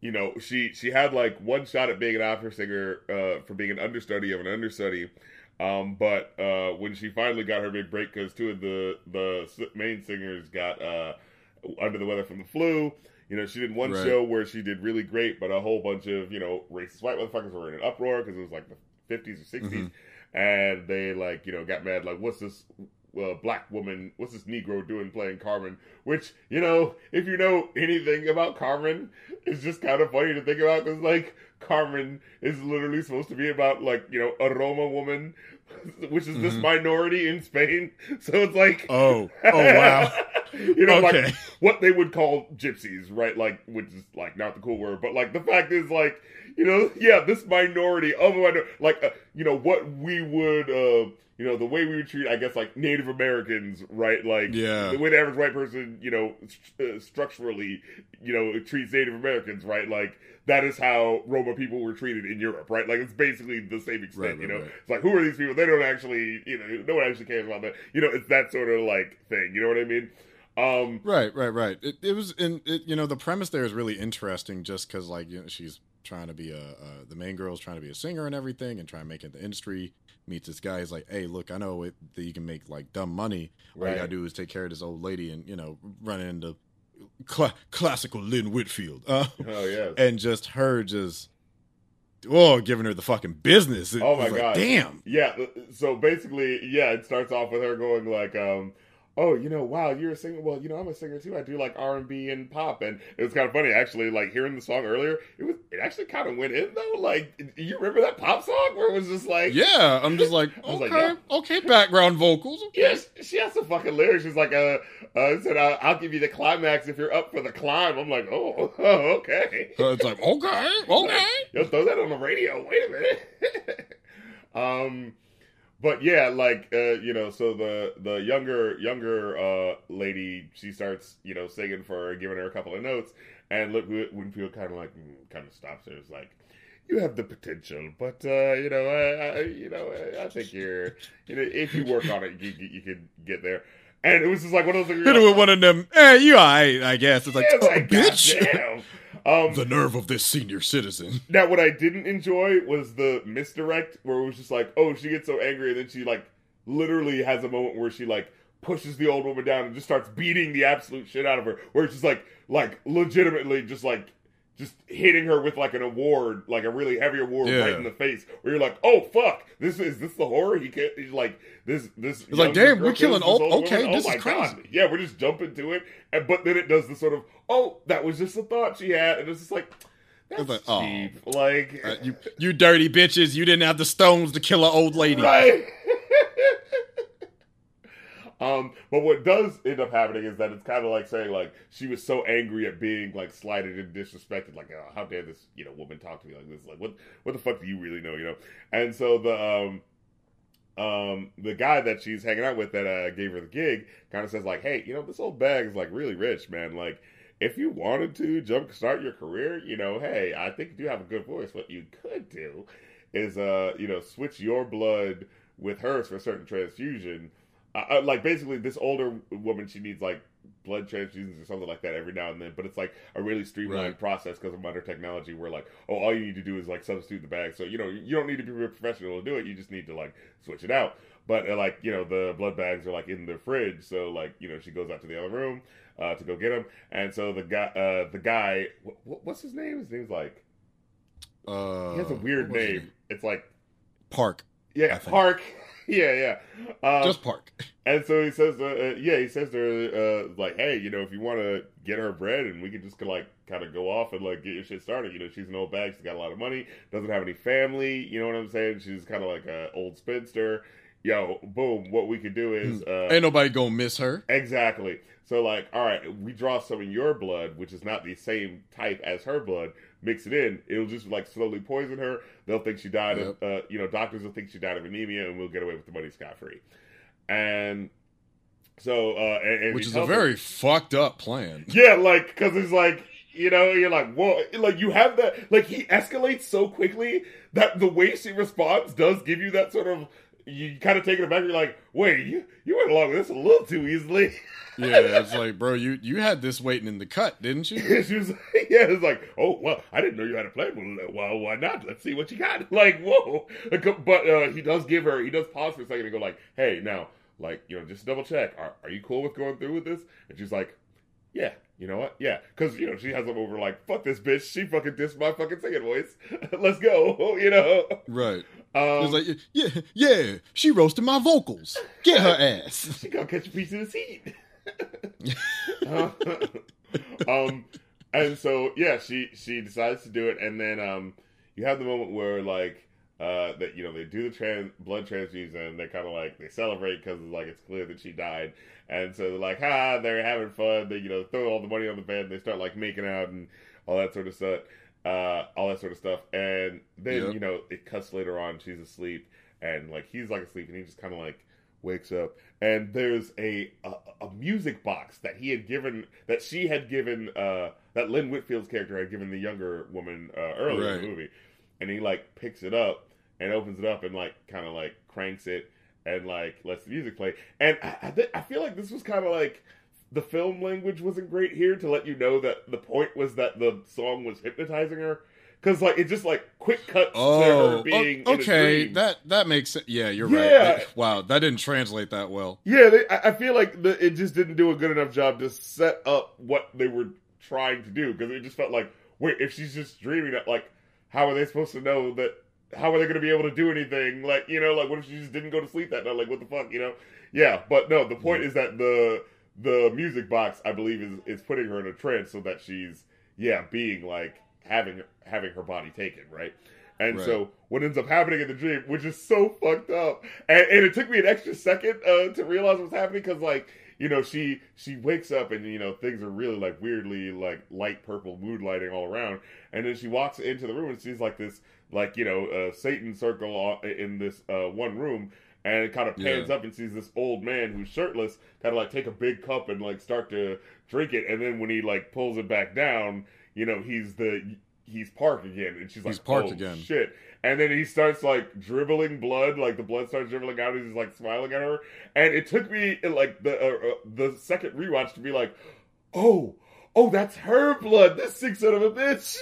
You know, she, she had, like, one shot at being an opera singer uh, for being an understudy of an understudy. Um, but uh, when she finally got her big break, because two of the, the main singers got uh, under the weather from the flu, you know, she did one right. show where she did really great, but a whole bunch of, you know, racist white motherfuckers were in an uproar because it was, like, the fifties or sixties. Mm-hmm. And they, like, you know, got mad, like, what's this... Uh, black woman, what's this Negro doing playing Carmen? Which, you know, if you know anything about Carmen, it's just kind of funny to think about because, like, Carmen is literally supposed to be about, like, you know, a Roma woman, which is mm-hmm. this minority in Spain. So it's like, oh, oh wow, you know, okay. like what they would call gypsies, right? Like, which is like not the cool word, but like the fact is, like, you know, yeah, this minority of a minor- like, uh, you know, what we would. Uh, You know, the way we would treat, I guess, like, Native Americans, right? Like, yeah. the way the average white person, you know, st- uh, structurally, you know, treats Native Americans, right? Like, that is how Roma people were treated in Europe, right? Like, it's basically the same extent, right, right, you know? Right. It's like, who are these people? They don't actually, you know, no one actually cares about that. You know, it's that sort of, like, thing. You know what I mean? Um, right, right, right. It, it was, in, it, you know, the premise there is really interesting just because, like, you know, she's trying to be a, uh, the main girl's trying to be a singer and everything and trying to make it in the industry. Meets this guy, he's like, hey, look, I know it, that you can make, like, dumb money. All right. you gotta do is take care of this old lady and, you know, run into cl- classical Lynn Whitfield. Uh, oh, yeah. And just her just, oh, giving her the fucking business. It, oh, my God. Like, damn. Yeah, so basically, yeah, it starts off with her going, like, um, oh, you know, wow, you're a singer. Well, you know, I'm a singer, too. I do, like, R and B and pop. And it was kind of funny, actually, like, hearing the song earlier, it was it actually kind of went in, though. Like, you remember that pop song where it was just like... Yeah, I'm just like, okay, like, yeah. okay, background vocals. Okay. Yes, yeah, she, she has some fucking lyrics. She's like, uh, uh, said, I'll, I'll give you the climax if you're up for the climb. I'm like, oh, oh okay. So it's like, okay, okay. Yo, throw that on the radio. Wait a minute. um... But yeah, like, uh, you know, so the, the younger, younger, uh, lady, she starts, you know, singing for her, giving her a couple of notes. And look, Winfield kind of like kind of stops her. It's like, you have the potential, but uh, you know, I, I, you know, I, I think you're, you know, if you work on it, you you can get there. And it was just like one of those. Hit it with one of them. Eh, you alright, I guess. It's like, yeah, it's oh, like bitch. Um, the nerve of this senior citizen. Now, what I didn't enjoy was the misdirect, where it was just like, oh, she gets so angry, and then she like literally has a moment where she like pushes the old woman down and just starts beating the absolute shit out of her. Where it's just like, like legitimately, just like. Just hitting her with like an award, like a really heavy award, yeah. right in the face, where you're like, "Oh fuck, this is this the horror?" He can't. He's like, "This, this." It's like, "Damn, we're killing old. Okay, woman. This oh is crazy." God. Yeah, we're just jumping to it, and but then it does the sort of, "Oh, that was just a thought she had," and it's just like, "That's it's like, cheap." Oh, like uh, you, you dirty bitches, you didn't have the stones to kill an old lady. Right. Um, but what does end up happening is that it's kind of like saying, like, she was so angry at being, like, slighted and disrespected. Like, oh, how dare this, you know, woman talk to me like this? Like, what what the fuck do you really know, you know? And so the um, um, the guy that she's hanging out with that uh, gave her the gig kind of says, like, hey, you know, this old bag is, like, really rich, man. Like, if you wanted to jump start your career, you know, hey, I think you do have a good voice. What you could do is, uh, you know, switch your blood with hers for a certain transfusion. Uh, like, basically, this older woman, she needs, like, blood transfusions or something like that every now and then. But it's, like, a really streamlined right. process because of modern technology where, like, oh, all you need to do is, like, substitute the bag. So, you know, you don't need to be a professional to do it. You just need to, like, switch it out. But, uh, like, you know, the blood bags are, like, in the fridge. So, like, you know, she goes out to the other room uh, to go get them. And so the guy, uh, the guy wh- what's his name? His name's, like, uh, he has a weird name. It's, like. Park. Yeah, Park. Yeah, yeah. Um, Just Park. And so he says, uh, uh, yeah, he says to her, uh, like, hey, you know, if you want to get her bread and we can just, like, kind of go off and, like, get your shit started. You know, she's an old bag. She's got a lot of money. Doesn't have any family. You know what I'm saying? She's kind of like an old spinster. Yo, boom, what we could do is... Uh, ain't nobody gonna miss her. Exactly. So, like, all right, we draw some in your blood, which is not the same type as her blood. Mix it in. It'll just, like, slowly poison her. They'll think she died yep. of, uh, you know, doctors will think she died of anemia, and we'll get away with the money scot-free. And so... Uh, and, and which is a very her, fucked up plan. Yeah, like, because it's like... You know, you're like, whoa, like you have that, like he escalates so quickly that the way she responds does give you that sort of, you kind of take it aback, you're like, wait, you, you went along with this a little too easily. Yeah, it's like, bro, you, you had this waiting in the cut, didn't you? She was like, yeah, it's like, oh, well, I didn't know you had a plan. Well, why not? Let's see what you got. Like, whoa. But uh, he does give her, he does pause for a second and go like, hey, now, like, you know, just double check. Are, are you cool with going through with this? And she's like, yeah. You know what? Yeah. Because, you know, she has them over like, fuck this bitch. She fucking dissed my fucking singing voice. Let's go. You know? Right. Um, it's like, yeah, yeah, she roasted my vocals. Get her ass. She gonna catch a piece of this heat. uh, um, and so, yeah, she, she decides to do it. And then um, you have the moment where, like, uh, that, you know, they do the trans- blood transfusion and they kind of like, they celebrate because it's like, it's clear that she died. And so they're like, ha, they're having fun. They, you know, throw all the money on the bed. They start like making out and all that sort of stuff, uh, all that sort of stuff. And then, yep. you know, it cuts later on. She's asleep and like, he's like asleep and he just kind of like wakes up and there's a, a, a music box that he had given, that she had given, uh, that Lynn Whitfield's character had given the younger woman, uh, earlier right. in the movie. And he like picks it up. And opens it up and, like, kind of, like, cranks it and, like, lets the music play. And I I, th- I feel like this was kind of, like, the film language wasn't great here to let you know that the point was that the song was hypnotizing her. Because, like, it just, like, quick cuts oh, to her being okay, in a dream. Okay, that, that makes sense. Yeah, you're yeah. right. It, wow, that didn't translate that well. Yeah, they, I, I feel like the, it just didn't do a good enough job to set up what they were trying to do. Because it just felt like, wait, if she's just dreaming, like, how are they supposed to know that... How are they going to be able to do anything? Like, you know, like, what if she just didn't go to sleep that night? Like, what the fuck, you know? Yeah, but no, the point yeah. is that the the music box, I believe, is, is putting her in a trance so that she's, yeah, being, like, having having her body taken, right? And right. so what ends up happening in the dream, which is so fucked up, and, and it took me an extra second uh, to realize what's happening because, like, you know, she she wakes up and, you know, things are really, like, weirdly, like, light purple mood lighting all around. And then she walks into the room and sees, like, this, like, you know, uh, Satan circle in this uh, one room. and it kind of pans yeah. up and sees this old man who's shirtless kind of like take a big cup and like start to drink it, and then when he like pulls it back down, you know, he's the he's parked again, and she's like, he's parked oh, again. Shit. And then he starts like dribbling blood, like the blood starts dribbling out, and he's like smiling at her. And it took me like the uh, uh, the second rewatch to be like, oh, oh, that's her blood. This sick son of a bitch.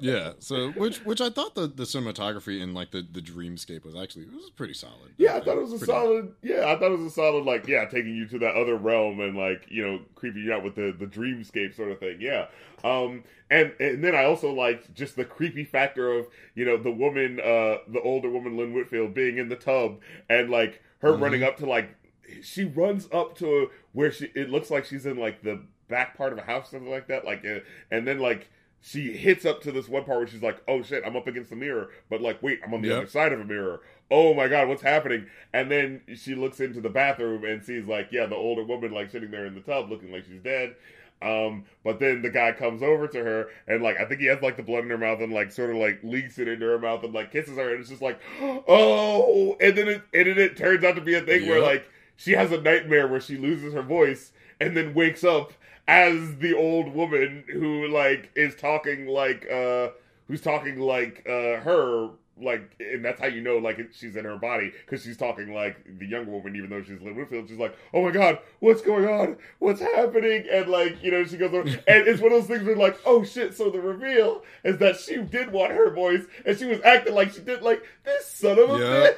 Yeah. So which which I thought the, the cinematography and like the, the dreamscape was actually it was pretty solid. Yeah, I thought it was, it was a solid. Yeah, I thought it was a solid. Like yeah, taking you to that other realm and like you know creeping you out with the, the dreamscape sort of thing. Yeah. Um. And and then I also liked just the creepy factor of you know the woman, uh, the older woman Lynn Whitfield being in the tub and like her mm-hmm. running up to like she runs up to where she it looks like she's in like the back part of a house something like that like uh, and then like. She hits up to this one part where she's like, oh shit, I'm up against the mirror. But like, wait, I'm on the yep. other side of a mirror. Oh my God, what's happening? And then she looks into the bathroom and sees like, yeah, the older woman like sitting there in the tub looking like she's dead. Um, but then the guy comes over to her and like, I think he has like the blood in her mouth and like sort of like leaks it into her mouth and like kisses her. And it's just like, oh, and then it, and then it turns out to be a thing yep. where like she has a nightmare where she loses her voice and then wakes up as the old woman who, like, is talking like, uh, who's talking like, uh, her, like, and that's how you know, like, she's in her body, because she's talking like the younger woman, even though she's Lynn Whitfield, she's like, oh my God, what's going on? What's happening? And, like, you know, she goes on, and it's one of those things where, like, oh shit, so the reveal is that she did want her voice, and she was acting like she did, like, this son of a bitch.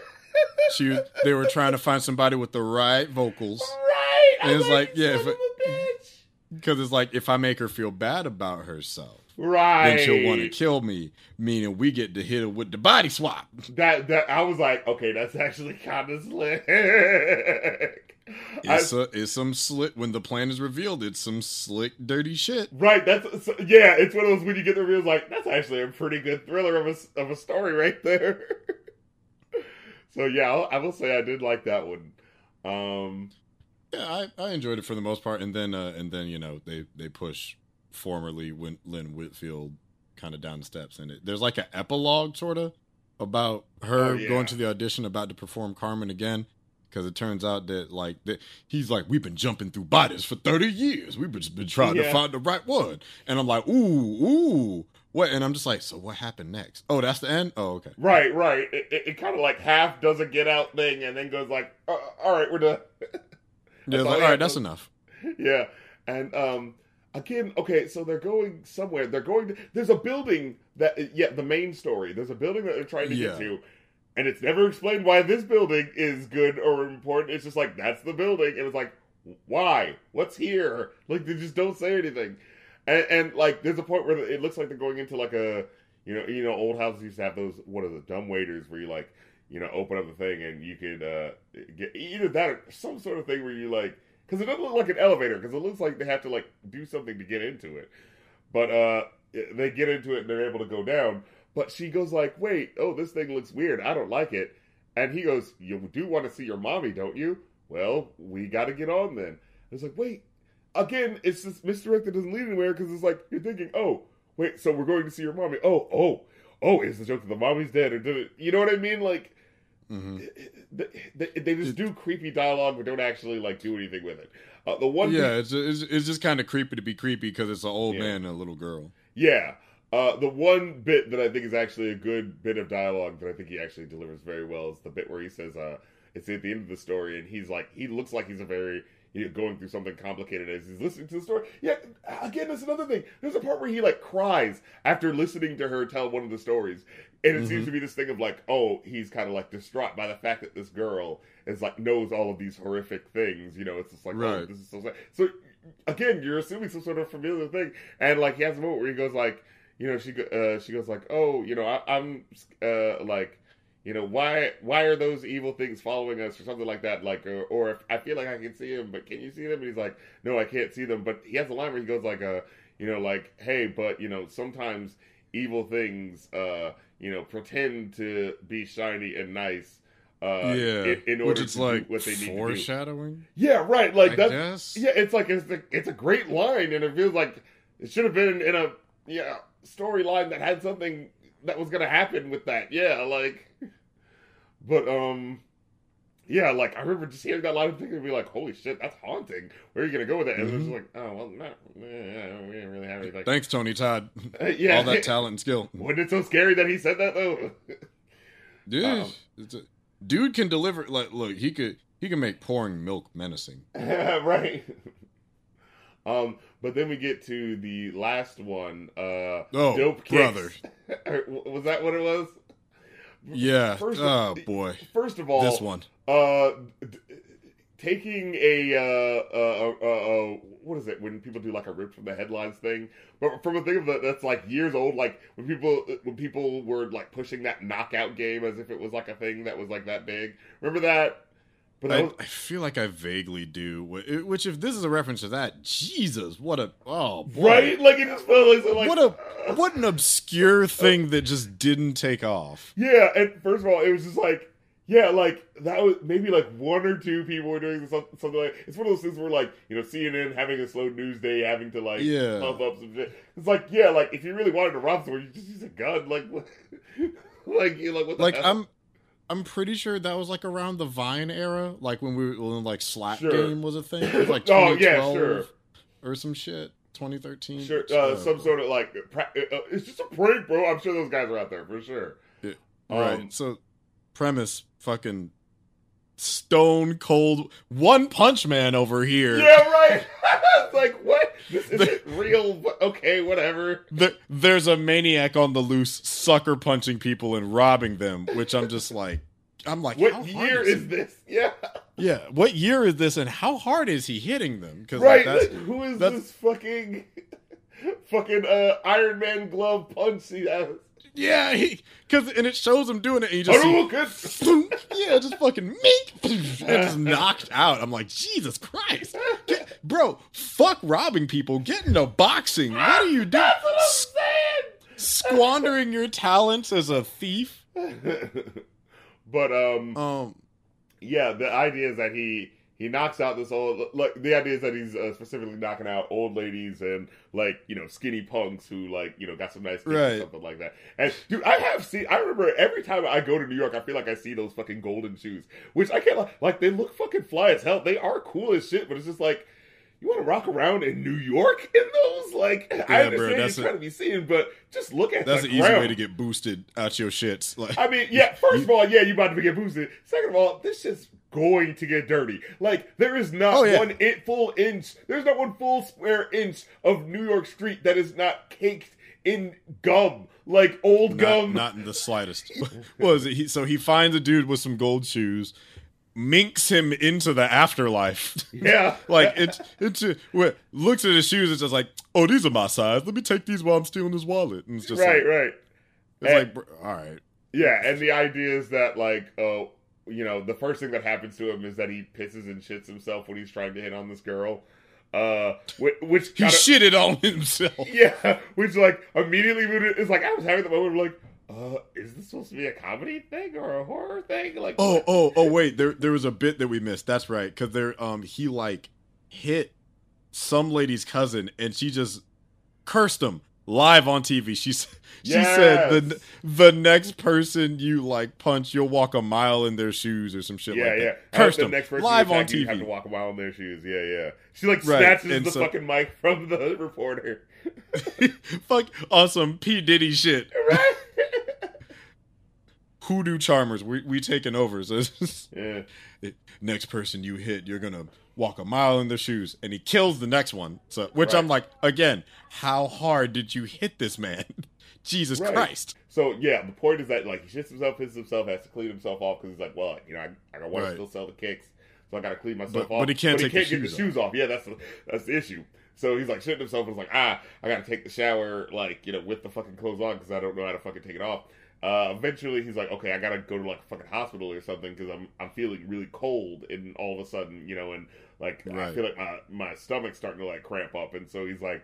She, they were trying to find somebody with the right vocals. Right! And it's like, like yeah, son of a bitch. Because it's like, if I make her feel bad about herself, right, then she'll want to kill me, meaning we get to hit her with the body swap. That that I was like, okay, that's actually kind of slick. It's, I, a, it's some slick, when the plan is revealed, it's some slick, dirty shit. Right, that's, so, yeah, it's one of those, when you get the reveal, like, that's actually a pretty good thriller of a, of a story right there. So yeah, I'll, I will say I did like that one. Um... Yeah, I, I enjoyed it for the most part, and then uh, and then you know they, they push formerly Win- Lynn Whitfield kind of down the steps, and it, there's like an epilogue sort of about her oh, yeah. going to the audition about to perform Carmen again, because it turns out that like that he's like we've been jumping through bodies for thirty years, we've just been trying yeah. to find the right one, and I'm like ooh ooh what, and I'm just like so what happened next? Oh, that's the end. Oh, okay. Right, right. It, it, it kind of like half does a Get Out thing, and then goes like uh, all right, we're done. Yeah, like, all right, that's enough. Yeah, and um, again, okay, so they're going somewhere. They're going to, there's a building that, yeah, the main story. There's a building that they're trying to yeah. get to, and it's never explained why this building is good or important. It's just like, that's the building, and it's like, why? What's here? Like, they just don't say anything. And, and like, there's a point where it looks like they're going into, like, a, you know, you know, old houses used to have those, what are the dumb waiters where you, like, you know, open up the thing and you could uh, get either that or some sort of thing where you like, because it doesn't look like an elevator, because it looks like they have to like do something to get into it. But uh, they get into it and they're able to go down. But she goes like, wait, oh, this thing looks weird. I don't like it. And he goes, you do want to see your mommy, don't you? Well, we got to get on then. And it's like, wait, again, it's this misdirect that doesn't lead anywhere, because it's like, you're thinking, oh, wait, so we're going to see your mommy. Oh, oh, oh, it's the joke that the mommy's dead, or did it? You know what I mean? Like, mm-hmm. They, they, they just do creepy dialogue but don't actually like do anything with it. Uh, the one, yeah, it's it's, it's just kind of creepy to be creepy because it's an old yeah. man and a little girl. Yeah, uh, the one bit that I think is actually a good bit of dialogue that I think he actually delivers very well is the bit where he says, uh, "It's at the end of the story," and he's like, he looks like he's a very you know, going through something complicated as he's listening to the story. Yeah, again, that's another thing. There's a part where he like cries after listening to her tell one of the stories. And it mm-hmm. seems to be this thing of like, oh, he's kind of like distraught by the fact that this girl is like knows all of these horrific things. You know, it's just like, right. oh, this is so sad. So again, you're assuming some sort of familiar thing, and like he has a moment where he goes like, you know, she uh, she goes like, oh, you know, I, I'm uh, like, you know, why why are those evil things following us or something like that? Like, or, or if I feel like I can see him, but can you see them? And he's like, no, I can't see them. But he has a line where he goes like, uh, you know, like, hey, but you know, sometimes evil things, uh. you know, pretend to be shiny and nice. Uh, yeah, in, in order which it's to like do what they need to do. Foreshadowing. Yeah, right. Like I that's guess. Yeah, it's like it's a, it's a great line, and it feels like it should have been in a yeah storyline that had something that was gonna happen with that. Yeah, like, but um, Yeah, like, I remember just hearing that line of things and be like, holy shit, that's haunting. Where are you going to go with it? And mm-hmm. it was like, oh, well, no, we didn't really have anything. Thanks, Tony Todd. Uh, yeah. All that talent and skill. Wasn't it so scary that he said that, though? Dude, um, it's a, dude can deliver, like, look, he could, he can make pouring milk menacing. Right. Um, but then we get to the last one, uh, oh, Dope Brother. Kicks. Was that what it was? Yeah. First of, oh boy. First of all, this one. Uh, d- taking a uh, uh, uh, uh, what is it when people do like a rip from the headlines thing, but from a thing of the, that's like years old, like when people when people were like pushing that knockout game as if it was like a thing that was like that big. Remember that? But I, was... I feel like I vaguely do. Which, if this is a reference to that, Jesus, what a oh boy. Right? Like it just felt like, so like what a uh, what an obscure uh, thing that just didn't take off. Yeah, and first of all, it was just like yeah, like that was maybe like one or two people were doing something, something like it's one of those things where like you know C N N having a slow news day, having to like yeah. pump up some shit. It's like yeah, like if you really wanted to rob someone, you just use a gun. Like like you like what the like hell? I'm. I'm pretty sure that was like around the Vine era, like when we when like Slap sure. Game was a thing. It was like oh yeah, sure, or some shit. twenty thirteen, sure, uh, some sort of like pra- uh, it's just a prank, bro. I'm sure those guys are out there for sure. Yeah. Um, right. So, premise, fucking stone cold One Punch Man over here. Yeah, right. It's like what? This isn't the, real. Okay, whatever. The, there's a maniac on the loose, sucker punching people and robbing them. Which I'm just like, I'm like, what year is, is this? Yeah, yeah. What year is this? And how hard is he hitting them? Because right, like, that's, like, who is that's, this fucking, fucking uh, Iron Man glove punch he has? Yeah, he because and it shows him doing it. And you just see, yeah, just fucking meek, and just knocked out. I'm like, Jesus Christ, get, bro, fuck robbing people, get into boxing. What are you doing? That's what I'm saying. Squandering your talents as a thief. But um, um, yeah, the idea is that he he knocks out this old. Like the idea is that he's uh, specifically knocking out old ladies and. Like, you know, skinny punks who, like, you know, got some nice things right. or something like that. And, dude, I have seen, I remember every time I go to New York, I feel like I see those fucking golden shoes. Which I can't, like, they look fucking fly as hell. They are cool as shit, but it's just like, you want to rock around in New York in those? Like, yeah, I understand you're trying to be seen, but just look at that's the ground. That's an easy way to get boosted out your shits. Like, I mean, yeah, first of all, yeah, you're about to get boosted. Second of all, this shit's going to get dirty. Like, there is not oh, yeah. one in- full inch, there's not one full square inch of New York street that is not caked in gum. Like, old not, gum. Not in the slightest. What is it? He, so he finds a dude with some gold shoes, minks him into the afterlife. Yeah. Like, it's, it's, it looks at his shoes, it's just like, oh, these are my size. Let me take these while I'm stealing his wallet. And it's just right, like, right. It's and, like, all right. Yeah, and the idea is that, like, oh, uh, you know, the first thing that happens to him is that he pisses and shits himself when he's trying to hit on this girl. Uh, which, which kinda, he shitted on himself. Yeah, which, like, immediately is like, I was having the moment of, like, Uh, is this supposed to be a comedy thing or a horror thing? Like, oh, what? oh, oh! Wait, there, there was a bit that we missed. That's right, because there, um, he like hit some lady's cousin, and she just cursed him live on T V. She, she yes. said the the next person you like punch, you'll walk a mile in their shoes or some shit. Yeah, like yeah. that. Cursed him live on T V. You have to walk a mile in their shoes. Yeah, yeah. She like right. snatches and the so, fucking mic from the reporter. Fuck awesome P Diddy shit. Right. Hoodoo Charmers, we we taking over. So yeah. Next person you hit, you're gonna walk a mile in their shoes, and he kills the next one. So, which right. I'm like, again, how hard did you hit this man? Jesus right. Christ! So yeah, the point is that like he shits himself, pisses himself, has to clean himself off because he's like, well, you know, I I want right. to still sell the kicks, so I gotta clean myself but, off. But he can't but take he can't the get shoes the shoes off. off. Yeah, that's the, that's the issue. So he's like shitting himself, and he's like, ah, I gotta take the shower, like you know, with the fucking clothes on because I don't know how to fucking take it off. Uh, eventually he's like, okay, I gotta go to like a fucking hospital or something because I'm I'm feeling really cold and all of a sudden, you know, and like right. I feel like my, my stomach's starting to like cramp up, and so he's like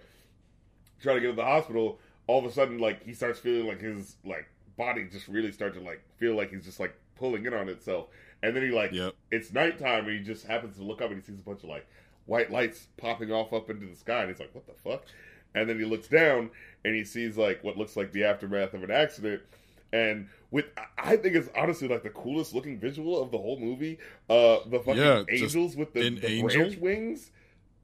trying to get to the hospital. All of a sudden, like he starts feeling like his like body just really starts to like feel like he's just like pulling in on itself, and then he like yep. it's nighttime and he just happens to look up and he sees a bunch of like white lights popping off up into the sky, and he's like, what the fuck? And then he looks down and he sees like what looks like the aftermath of an accident. And with, I think it's honestly like the coolest looking visual of the whole movie. Uh, the fucking yeah, angels with the, the angel. branch wings.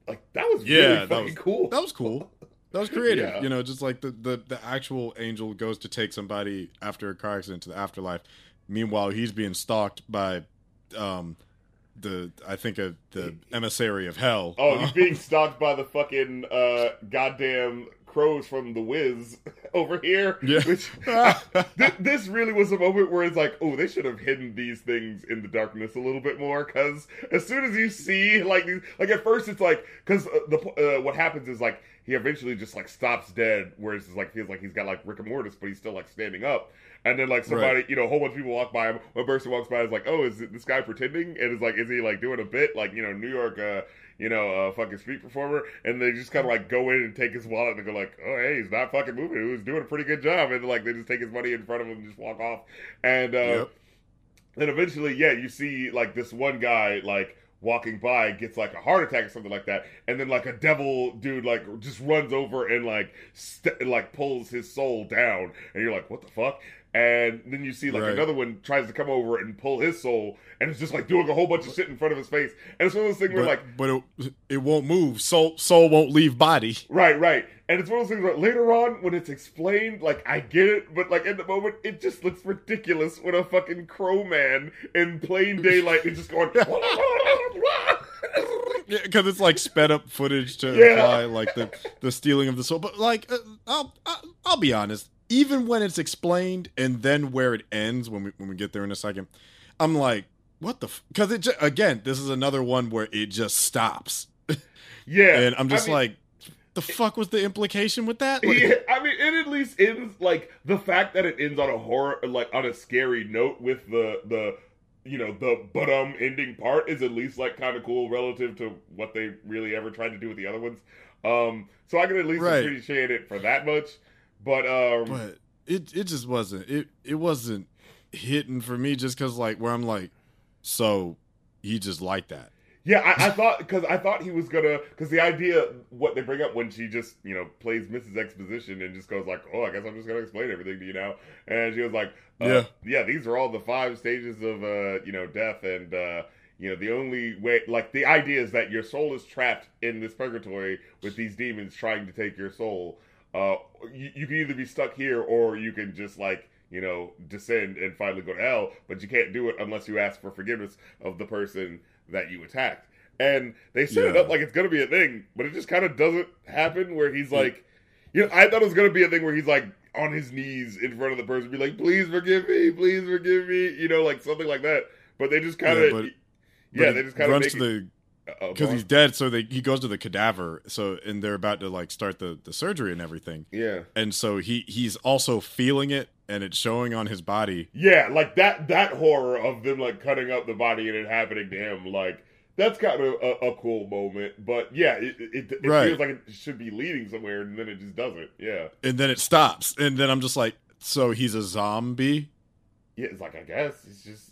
Like, that was yeah, really fucking was, cool. That was cool. That was creative. Yeah. You know, just like the, the, the actual angel goes to take somebody after a car accident to the afterlife. Meanwhile, he's being stalked by... Um, the I think a, the emissary of hell. Oh, he's being stalked by the fucking uh, goddamn crows from The Wiz over here. Yeah. Which, th- this really was a moment where it's like, oh, they should have hidden these things in the darkness a little bit more. Because as soon as you see, like, these, like at first it's like, because uh, the uh, what happens is like he eventually just like stops dead, whereas it's like feels like he's got like rigor mortis, but he's still like standing up. And then, like, somebody, right. you know, a whole bunch of people walk by him. One person walks by and is like, oh, is this guy pretending? And it's like, is he, like, doing a bit? Like, you know, New York, uh, you know, uh, fucking street performer. And they just kind of, like, go in and take his wallet and go, like, oh, hey, he's not fucking moving. He was doing a pretty good job. And, like, they just take his money in front of him and just walk off. And uh, yep. then eventually, yeah, you see, like, this one guy, like, walking by gets like a heart attack or something like that, and then like a devil dude like just runs over and like st- like pulls his soul down, and you're like, what the fuck? And then you see like right. another one tries to come over and pull his soul, and it's just like doing a whole bunch of shit in front of his face, and it's one of those things but, where like, but it, it won't move, soul soul won't leave body, right, right. And it's one of those things where later on when it's explained, like, I get it, but like in the moment, it just looks ridiculous when a fucking crow man in plain daylight is just going. Because it's like sped up footage to yeah. imply like the, the stealing of the soul. But like, uh, I'll, I'll I'll be honest. Even when it's explained and then where it ends, when we when we get there in a second, I'm like, what the? Because f-? it just, again, this is another one where it just stops. Yeah, and I'm just I mean, like, the fuck was the implication with that? Like, yeah, I mean, it at least ends like the fact that it ends on a horror, like on a scary note with the the. you know, the but-um ending part is at least, like, kind of cool relative to what they really ever tried to do with the other ones. Um, so I can at least right. appreciate it for that much. But, um... But it it just wasn't... It, it wasn't hitting for me just because, like, where I'm like, so he just liked that. Yeah, I, I thought... Because I thought he was gonna... Because the idea, what they bring up when she just, you know, plays Missus Exposition and just goes like, oh, I guess I'm just gonna explain everything to you now. And she was like... Uh, yeah. yeah, these are all the five stages of, uh, you know, death, and, uh, you know, the only way, like, the idea is that your soul is trapped in this purgatory with these demons trying to take your soul. Uh, you, you can either be stuck here, or you can just, like, you know, descend and finally go to hell, but you can't do it unless you ask for forgiveness of the person that you attacked. And they set yeah. it up like it's gonna be a thing, but it just kind of doesn't happen, where he's like, you know, I thought it was gonna be a thing where he's like, on his knees in front of the person, be like, please forgive me, please forgive me, you know, like something like that. But they just kind of, yeah, yeah they just kind of runs to the, because he's dead, so they he goes to the cadaver, so and they're about to like start the, the surgery and everything. Yeah, and so he he's also feeling it, and it's showing on his body. Yeah, like that that horror of them like cutting up the body and it happening to him, like that's kind of a, a cool moment. But yeah, it, it, it right. feels like it should be leading somewhere, and then it just doesn't. Yeah. And then it stops. And then I'm just like, so he's a zombie? Yeah, it's like, I guess. He's just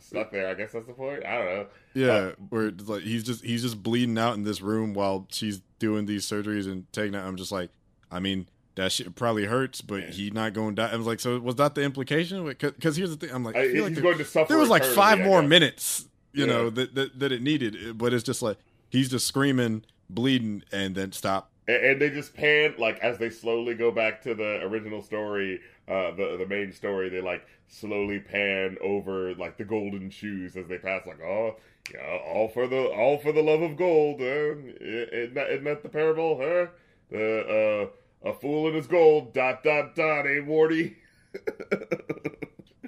stuck there. I guess that's the point. I don't know. Yeah, where it's like he's just he's just bleeding out in this room while she's doing these surgeries and taking out. I'm just like, I mean, that shit probably hurts, but yeah. he's not going to die. I was like, so was that the implication? Because here's the thing. I'm like, I, I feel like going to there was like five more minutes. You yeah. know, that, that that it needed, but it's just like, he's just screaming, bleeding, and then stop. And, and they just pan, like, as they slowly go back to the original story, uh, the, the main story, they, like, slowly pan over, like, the golden shoes as they pass, like, oh, yeah, all for the all for the love of gold, huh? Isn't that, isn't that the parable, huh? The, uh, a fool and his gold, dot, dot, dot, eh, Morty?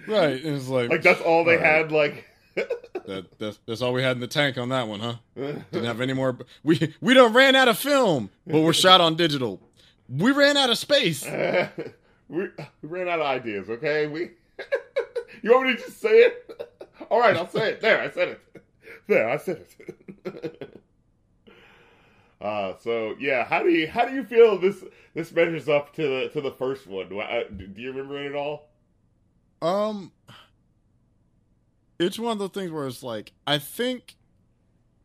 Right, it was like... Like, that's all they all had, right. like... That, that's, that's all we had in the tank on that one, huh? Didn't have any more. We we done ran out of film, but we're shot on digital. We ran out of space. Uh, we, we ran out of ideas, okay? We. You want me to just say it? All right, I'll say it. There, I said it. There, I said it. uh, so, yeah, how do you how do you feel this this measures up to the, to the first one? Do, I, do you remember it at all? Um... It's one of those things where it's like, I think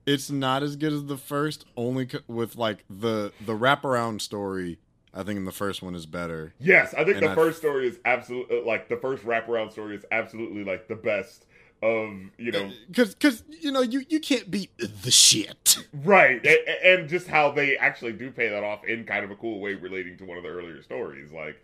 it's not as good as the first, only co- with like the the wraparound story I think the first one is better. Yes, I think and the I... first story is absolutely, like, the first wraparound story is absolutely, like, the best of, you know. Because, because you know, you, you can't beat the shit. Right, and, and just how they actually do pay that off in kind of a cool way relating to one of the earlier stories. Like,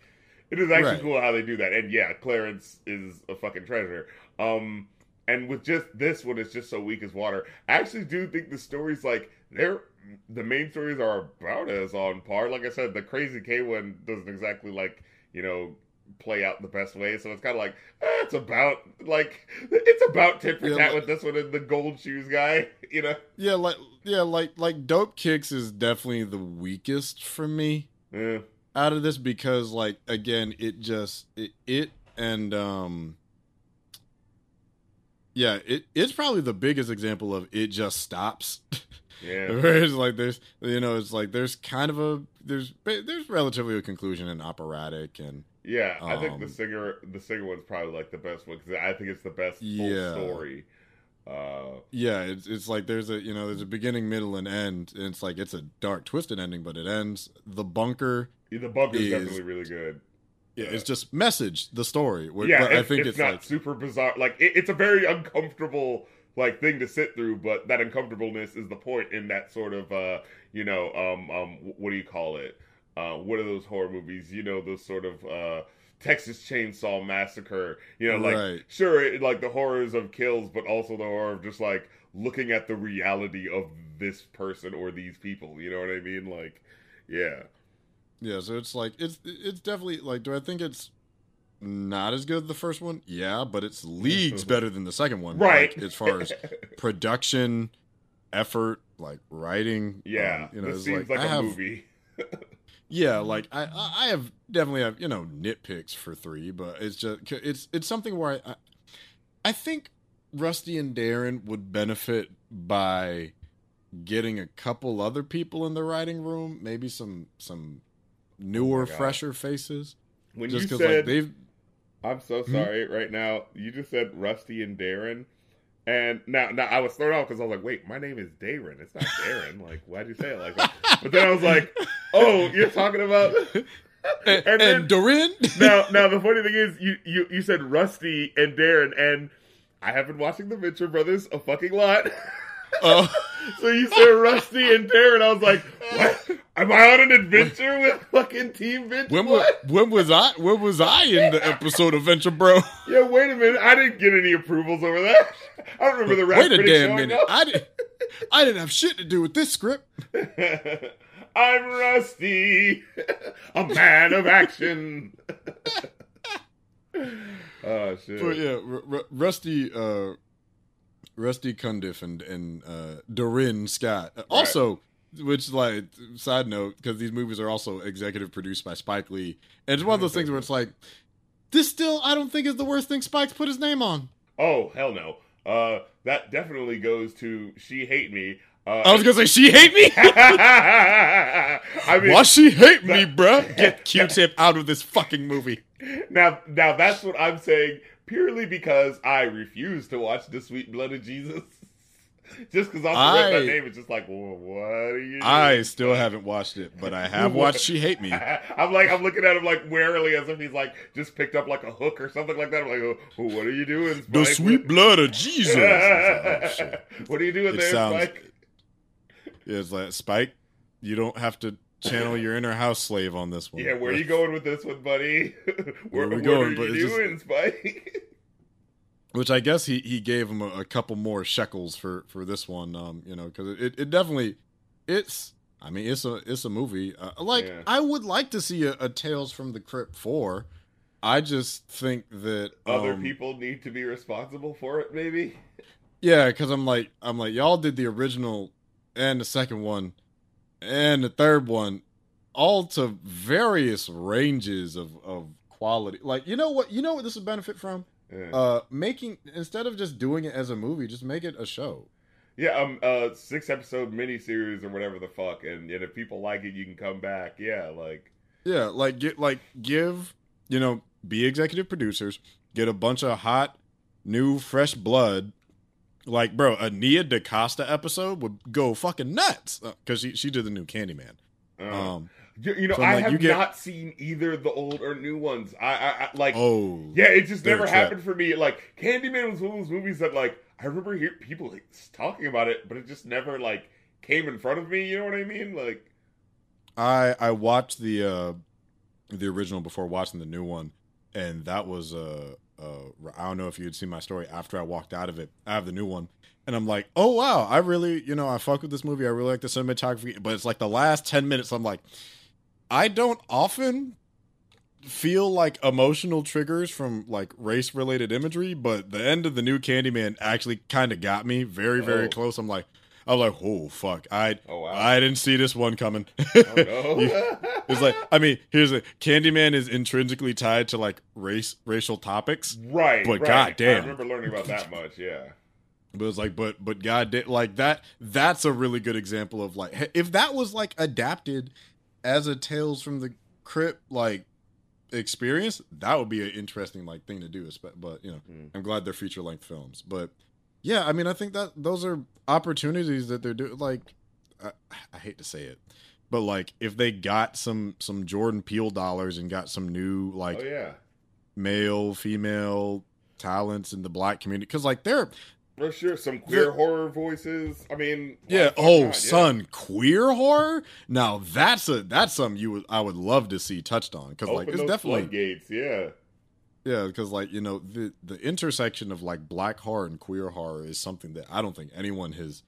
it is actually right. cool how they do that. And, yeah, Clarence is a fucking treasure. Um, and with just this one, it's just so weak as water. I actually do think the story's, like, they're... the main stories are about as on par. Like I said, the Crazy K one doesn't exactly, like, you know, play out the best way. So it's kind of like, eh, it's about, like, it's about tit for tat yeah, like, with this one and the Gold Shoes guy, you know? Yeah, like, yeah, like, like Dope Kicks is definitely the weakest for me yeah. out of this because, like, again, it just, it, it and, um, yeah, it, it's probably the biggest example of it just stops. Yeah. Whereas, like, there's, you know, it's like there's kind of a there's there's relatively a conclusion in operatic and yeah, I um, think the singer the singer one's probably like the best one because I think it's the best full yeah. story. Uh, yeah, it's it's like there's a you know there's a beginning, middle, and end, and it's like it's a dark, twisted ending, but it ends. The bunker, the bunker is definitely really good. Yeah, it's just message the story. Where, yeah, it's, I think it's, it's not like, super bizarre. Like it, it's a very uncomfortable. Like thing to sit through, but that uncomfortableness is the point in that sort of, uh, you know, um, um, what do you call it? Uh, what are those horror movies? You know, those sort of uh, Texas Chainsaw Massacre. You know, like right. sure, it, like the horrors of kills, but also the horror of just like looking at the reality of this person or these people. You know what I mean? Like, yeah, yeah. So it's like it's it's definitely like. Do I think it's not as good as the first one? Yeah, but it's leagues better than the second one. Right. Like, as far as production, effort, like writing. Yeah, um, you know, this seems like, like I a have, movie. yeah, like I, I have definitely have, you know, nitpicks for three, but it's just, it's it's something where I, I, I think Rusty and Dorin would benefit by getting a couple other people in the writing room, maybe some, some newer, oh fresher faces. When just you said... Like, they've I'm so sorry mm-hmm. right now. You just said Rusty and Dorin. And now, now I was thrown off because I was like, wait, my name is Dorin. It's not Dorin. Like, why'd you say it like that? But then I was like, oh, you're talking about... and, and, then, and Dorin? now, now, the funny thing is, you, you, you said Rusty and Dorin, and I have been watching the Venture Brothers a fucking lot. Oh. So you said Rusty and Dorin. I was like, what? Am I on an adventure when, with fucking Team Venture? When was, when was I? When was I in the episode of Venture Bro? Yeah, wait a minute. I didn't get any approvals over that. I don't remember the rap. Wait a damn minute. Up. I didn't. I didn't have shit to do with this script. I'm Rusty, a man of action. Oh shit. But yeah, R- R- Rusty. Uh, Rusty Cundiff and, and uh, Dorin Scott. Right. Also, which, like, side note, because these movies are also executive produced by Spike Lee. And it's one of those things where it's like, this still, I don't think, is the worst thing Spike's put his name on. Oh, hell no. Uh, that definitely goes to She Hate Me. Uh, I was going to say, She Hate Me? I mean, why She Hate that, Me, bruh? Get Q-Tip out of this fucking movie. Now, now, that's what I'm saying. Purely because I refuse to watch The Sweet Blood of Jesus. Just because off the rip that name is just like, well, what are you doing? I still haven't watched it, but I have watched She Hate Me. I'm like, I'm looking at him like warily as if he's like, just picked up like a hook or something like that. I'm like, oh, what are you doing, Spike? The Sweet Blood of Jesus. Like, oh, shit. What are you doing it there, sounds, Spike? It's like, Spike, you don't have to channel your inner house slave on this one. Yeah, where are you going with this one, buddy? Where, where are we going? What are you doing, just, Spike? Which I guess he, he gave him a, a couple more shekels for, for this one, um, you know, because it, it definitely, it's, I mean, it's a it's a movie. Uh, like, yeah. I would like to see a, a Tales from the Crypt four. I just think that... Other um, people need to be responsible for it, maybe? Yeah, because I'm like, I'm like, y'all did the original and the second one. And the third one, all to various ranges of, of quality. Like, you know what? You know what this would benefit from? Yeah. Uh, making, instead of just doing it as a movie, just make it a show. Yeah, um, uh, six episode miniseries or whatever the fuck. And, and if people like it, you can come back. Yeah, like. Yeah, like get like give, you know, be executive producers. Get a bunch of hot, new, fresh blood. Like, bro, a Nia DaCosta episode would go fucking nuts because uh, she she did the new Candyman. Um, You, you know, so I like, have get... not seen either the old or new ones. I, I, I like, oh, yeah, it just never happened for me. Like, Candyman was one of those movies that, like, I remember hearing people like, talking about it, but it just never like came in front of me. You know what I mean? Like, I I watched the uh, the original before watching the new one, and that was uh, uh I don't know if you had seen my story after I walked out of it. I have the new one. And I'm like, oh, wow, I really, you know, I fuck with this movie. I really like the cinematography. But it's like the last ten minutes, I'm like, I don't often feel like emotional triggers from like race-related imagery. But the end of the new Candyman actually kind of got me very, very oh. close. I'm like, I'm like, oh, fuck. I oh, wow. I didn't see this one coming. Oh, no. It's like, I mean, here's the Candyman is intrinsically tied to like race, racial topics. Right. But right. goddamn. I remember learning about that much, yeah. But it's like, but, but God did like that. That's a really good example of like, if that was like adapted as a Tales from the Crypt, like experience, that would be an interesting like thing to do. But you know, mm. I'm glad they're feature length films, but yeah, I mean, I think that those are opportunities that they're doing. Like, I, I hate to say it, but like if they got some, some Jordan Peele dollars and got some new, like oh, yeah. male, female talents in the black community. Cause like they're, For sure, some queer yeah. horror voices. I mean, yeah. Oh, not, son, yeah. queer horror. Now that's a that's something you would I would love to see touched on because like it's definitely floodgates. Yeah, yeah, because like you know the the intersection of like black horror and queer horror is something that I don't think anyone has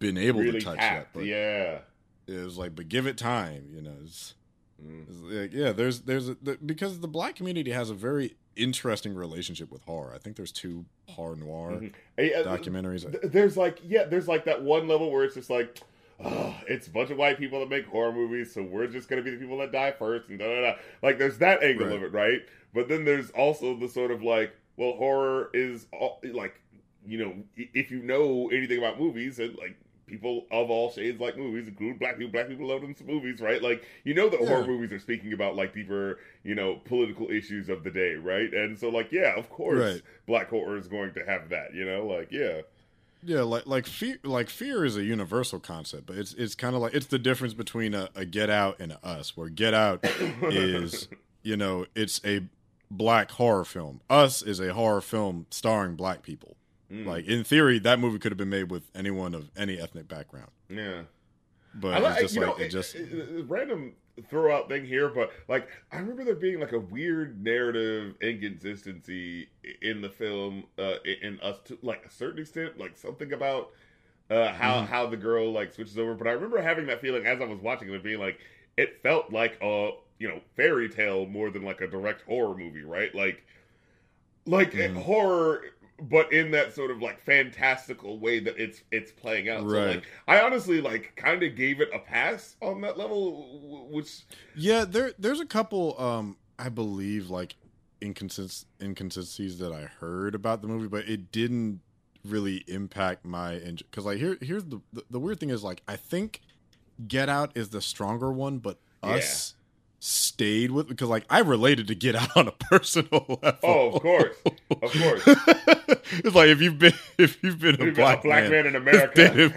been able really to touch yet. But yeah, it was like, but give it time. You know, it's, mm. it's like, yeah. There's there's a, the, because the black community has a very interesting relationship with horror. I think there's two horror noir mm-hmm. documentaries. There's like, yeah, there's like that one level where it's just like, oh, it's a bunch of white people that make horror movies, so we're just going to be the people that die first, and da da da. Like, there's that angle right. of it, right? But then there's also the sort of like, well, horror is all, like, you know, if you know anything about movies, and like, people of all shades like movies, including black people. Black people love them movies, right? Like, you know that yeah. horror movies are speaking about, like, deeper, you know, political issues of the day, right? And so, like, yeah, of course, right. black horror is going to have that, you know? Like, yeah. Yeah, like, like fear like fear is a universal concept, but it's it's kind of like, it's the difference between a, a Get Out and a Us, where Get Out is, you know, it's a black horror film. Us is a horror film starring black people. Mm. Like, in theory, that movie could have been made with anyone of any ethnic background. Yeah. But like, it's just like, know, it just... It, it, random throw-out thing here, but, like, I remember there being, like, a weird narrative inconsistency in the film, uh, in Us, to, like, a certain extent, like, something about uh, how, mm. how the girl, like, switches over. But I remember having that feeling as I was watching it and being, like, it felt like a, you know, fairy tale more than, like, a direct horror movie, right? Like, like, mm. horror... But in that sort of, like, fantastical way that it's it's playing out. Right. So, like, I honestly, like, kind of gave it a pass on that level, which... Yeah, there there's a couple, um, I believe, like, inconsist- inconsistencies that I heard about the movie, but it didn't really impact my... Because, in- like, here here's the, the... The weird thing is, like, I think Get Out is the stronger one, but Us... Yeah. Stayed with because like I related to Get Out on a personal level. Oh, of course, of course. It's like if you've been if you've been a, you've black, been a black man, man in America, been,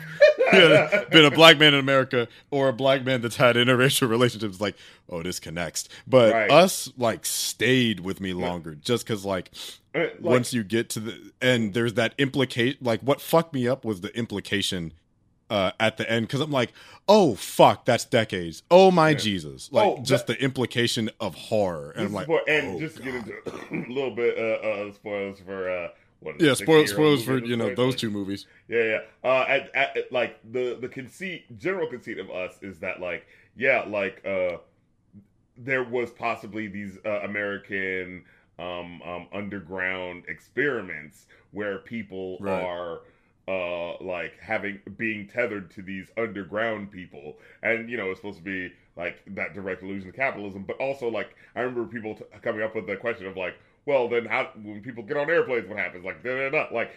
yeah, been a black man in America or a black man that's had interracial relationships, like oh this connects. But right. Us like stayed with me longer yeah. just because like, like once you get to the and there's that implication. Like what fucked me up was the implication. Uh, at the end, because I'm like, oh fuck, that's decades. Oh my yeah. Jesus! Like oh, just that, the implication of horror, and I'm like, for, and oh, just to get into a little bit uh, uh, spoilers for uh, what? Is yeah, spoilers, spoilers for you know those two movies. Yeah, yeah. Uh, at, at, at, like the the conceit, general conceit of Us is that like yeah, like uh, there was possibly these uh, American um, um, underground experiments where people right. are. Uh, like having being tethered to these underground people, and you know it's supposed to be like that direct allusion to capitalism, but also like I remember people t- coming up with the question of like, well then how when people get on airplanes, what happens? Like da da da. Like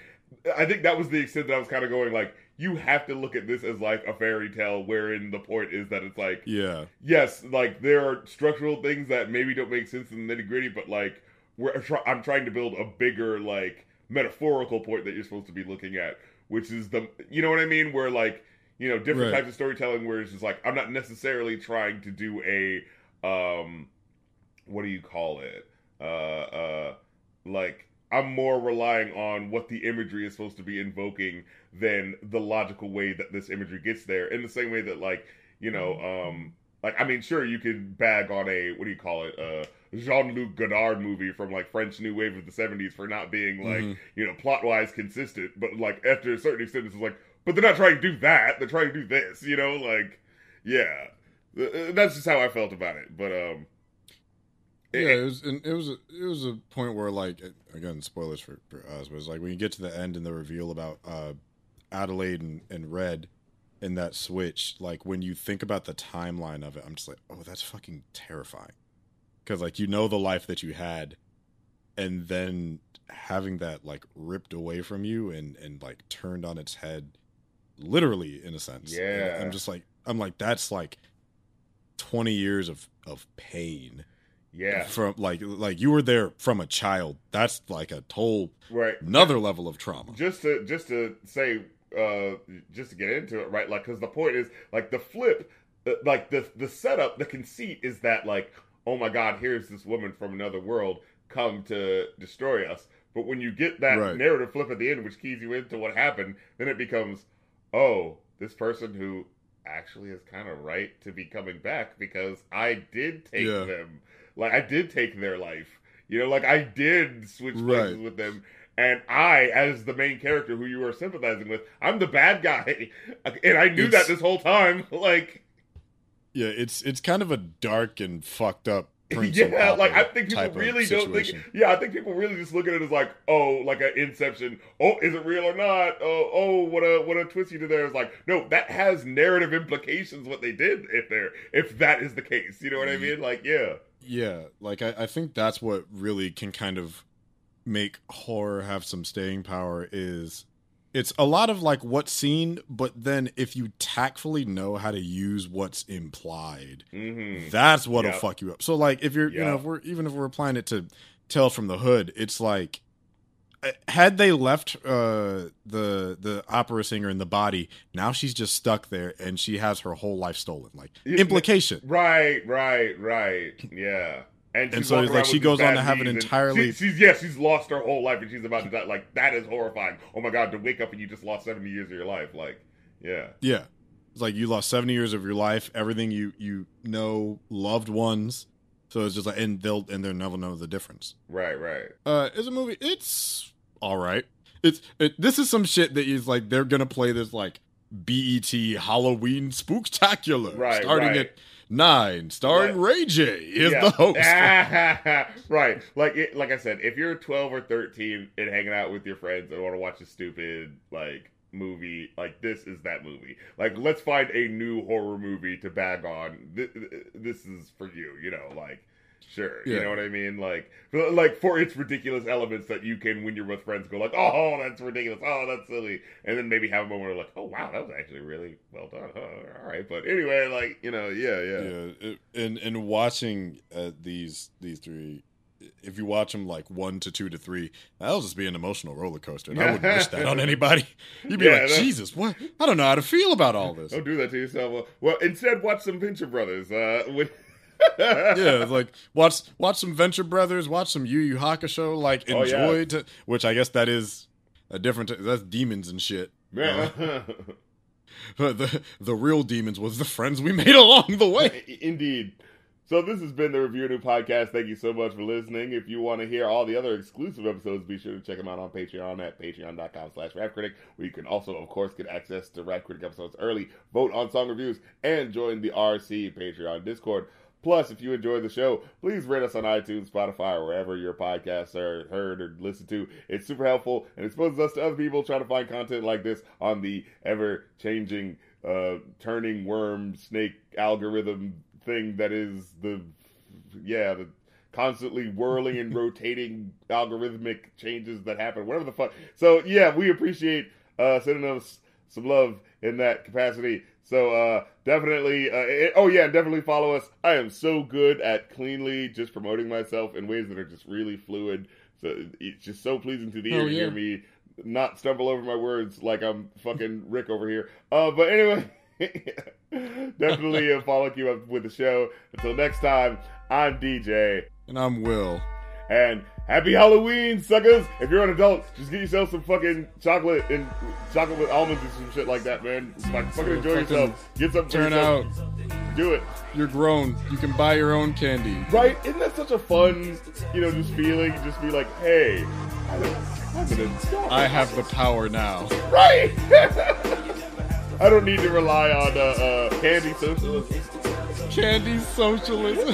I think that was the extent that I was kind of going like, you have to look at this as like a fairy tale, wherein the point is that it's like yeah yes like there are structural things that maybe don't make sense in the nitty gritty, but like we're try- I'm trying to build a bigger like metaphorical point that you're supposed to be looking at. Which is the, you know what I mean? Where like, You know, different right. types of storytelling where it's just like, I'm not necessarily trying to do a, um, what do you call it? Uh, uh, like, I'm more relying on what the imagery is supposed to be invoking than the logical way that this imagery gets there. In the same way that, like, you know, um, like, I mean, sure, you could bag on a, what do you call it, uh, Jean-Luc Godard movie from, like, French New Wave of the seventies for not being, like, mm-hmm. you know, plot-wise consistent. But, like, after a certain extent, it's like, but they're not trying to do that. They're trying to do this, you know? Like, yeah. That's just how I felt about it. But, um... It, yeah, it was, and it was a, it was a point where, like, again, spoilers for, for us, but it's like when you get to the end and the reveal about uh, Adelaide and, and Red and that switch, like, when you think about the timeline of it, I'm just like, oh, that's fucking terrifying. Because, like, you know the life that you had, and then having that, like, ripped away from you and, and like, turned on its head, literally, in a sense. Yeah. And I'm just like, I'm like, that's, like, twenty years of, of pain. Yeah, from like like you were there from a child. That's like a whole right another yeah. level of trauma. Just to just to say, uh, just to get into it, right? Like, because the point is, like, the flip, like the the setup, the conceit is that, like, oh my God, here's this woman from another world come to destroy us. But when you get that right. narrative flip at the end, which keys you into what happened, then it becomes, oh, this person who actually is kind of right to be coming back because I did take yeah. them. Like, I did take their life, you know, like, I did switch places right. with them. And I, as the main character who you are sympathizing with, I'm the bad guy. And I knew it's, that this whole time, like. Yeah, it's it's kind of a dark and fucked up Prince of Opera yeah, like, I think people really don't think. Yeah, I think people really just look at it as like, oh, like an Inception. Oh, is it real or not? Oh, oh, what a what a twist you did there. It's like, no, that has narrative implications, what they did if they're, if that is the case. You know what mm. I mean? Like, yeah. Yeah, like, I, I think that's what really can kind of make horror have some staying power is it's a lot of, like, what's seen, but then if you tactfully know how to use what's implied, mm-hmm. that's what'll yep. fuck you up. So, like, if you're, yep. you know, if we're, even if we're applying it to Tales from the Hood, it's like, had they left uh, the the opera singer in the body, now she's just stuck there and she has her whole life stolen. Like, implication. Right, right, right. Yeah. And, and so it's like she goes on to have an entirely... She, she's yeah, she's lost her whole life and she's about to die. Like, that is horrifying. Oh my God, to wake up and you just lost seventy years of your life. Like, yeah. Yeah. It's like you lost seventy years of your life, everything you, you know, loved ones. So it's just like, and they'll, and they'll never know the difference. Right, right. Uh, It's a movie. It's... All right, it's it, this is some shit that is like they're gonna play this like B E T Halloween Spooktacular right, starting right. at nine, starring right. Ray J is yeah. the host. right, like it, like I said, if you're twelve or thirteen and hanging out with your friends and want to watch a stupid like movie, like this is that movie. Like, let's find a new horror movie to bag on. This, this is for you, you know, like. Sure, yeah. You know what I mean? Like, like for its ridiculous elements that you can, when you're with friends, go like, oh, that's ridiculous. Oh, that's silly. And then maybe have a moment where like, oh, wow, that was actually really well done. Huh? All right. But anyway, like, you know, yeah, yeah. yeah. And and watching uh, these these three, if you watch them like one to two to three, that'll just be an emotional roller coaster. And I wouldn't wish that on anybody. You'd be yeah, like, that's... Jesus, what? I don't know how to feel about all this. Don't do that to yourself. Well, well instead, watch some Venture Brothers. Uh, when... yeah, like watch watch some Venture Brothers, watch some Yu Yu Hakusho, like enjoy, oh, yeah. to, which I guess that is a different. T- that's demons and shit. Yeah. Uh, but the the real demons was the friends we made along the way. Indeed. So this has been the Review New Podcast. Thank you so much for listening. If you want to hear all the other exclusive episodes, be sure to check them out on Patreon at patreon.com slash rapcritic, where you can also, of course, get access to Rap Critic episodes early, vote on song reviews, and join the R C Patreon Discord. Plus, if you enjoy the show, please rate us on iTunes, Spotify, or wherever your podcasts are heard or listened to. It's super helpful and exposes us to other people trying to find content like this on the ever-changing, uh, turning worm snake algorithm thing that is the, yeah, the constantly whirling and rotating algorithmic changes that happen, whatever the fuck. So, yeah, we appreciate uh, sending us some love in that capacity. So, uh, definitely, uh, it, oh yeah, definitely follow us. I am so good at cleanly just promoting myself in ways that are just really fluid. So, it's just so pleasing to the ear oh, yeah. to hear me not stumble over my words like I'm fucking Rick over here. Uh, but anyway, definitely follow you up with the show. Until next time, I'm D J. And I'm Will. And happy Halloween, suckers! If you're an adult, just get yourself some fucking chocolate and chocolate with almonds and some shit like that, man. Like, fucking enjoy fucking yourself. Get something Turn out. Do it. You're grown. You can buy your own candy. Right? Isn't that such a fun, you know, just feeling? Just be like, hey, I'm an adult. I have the power now. Right? I don't need to rely on uh, uh, candy socialism. Candy socialism.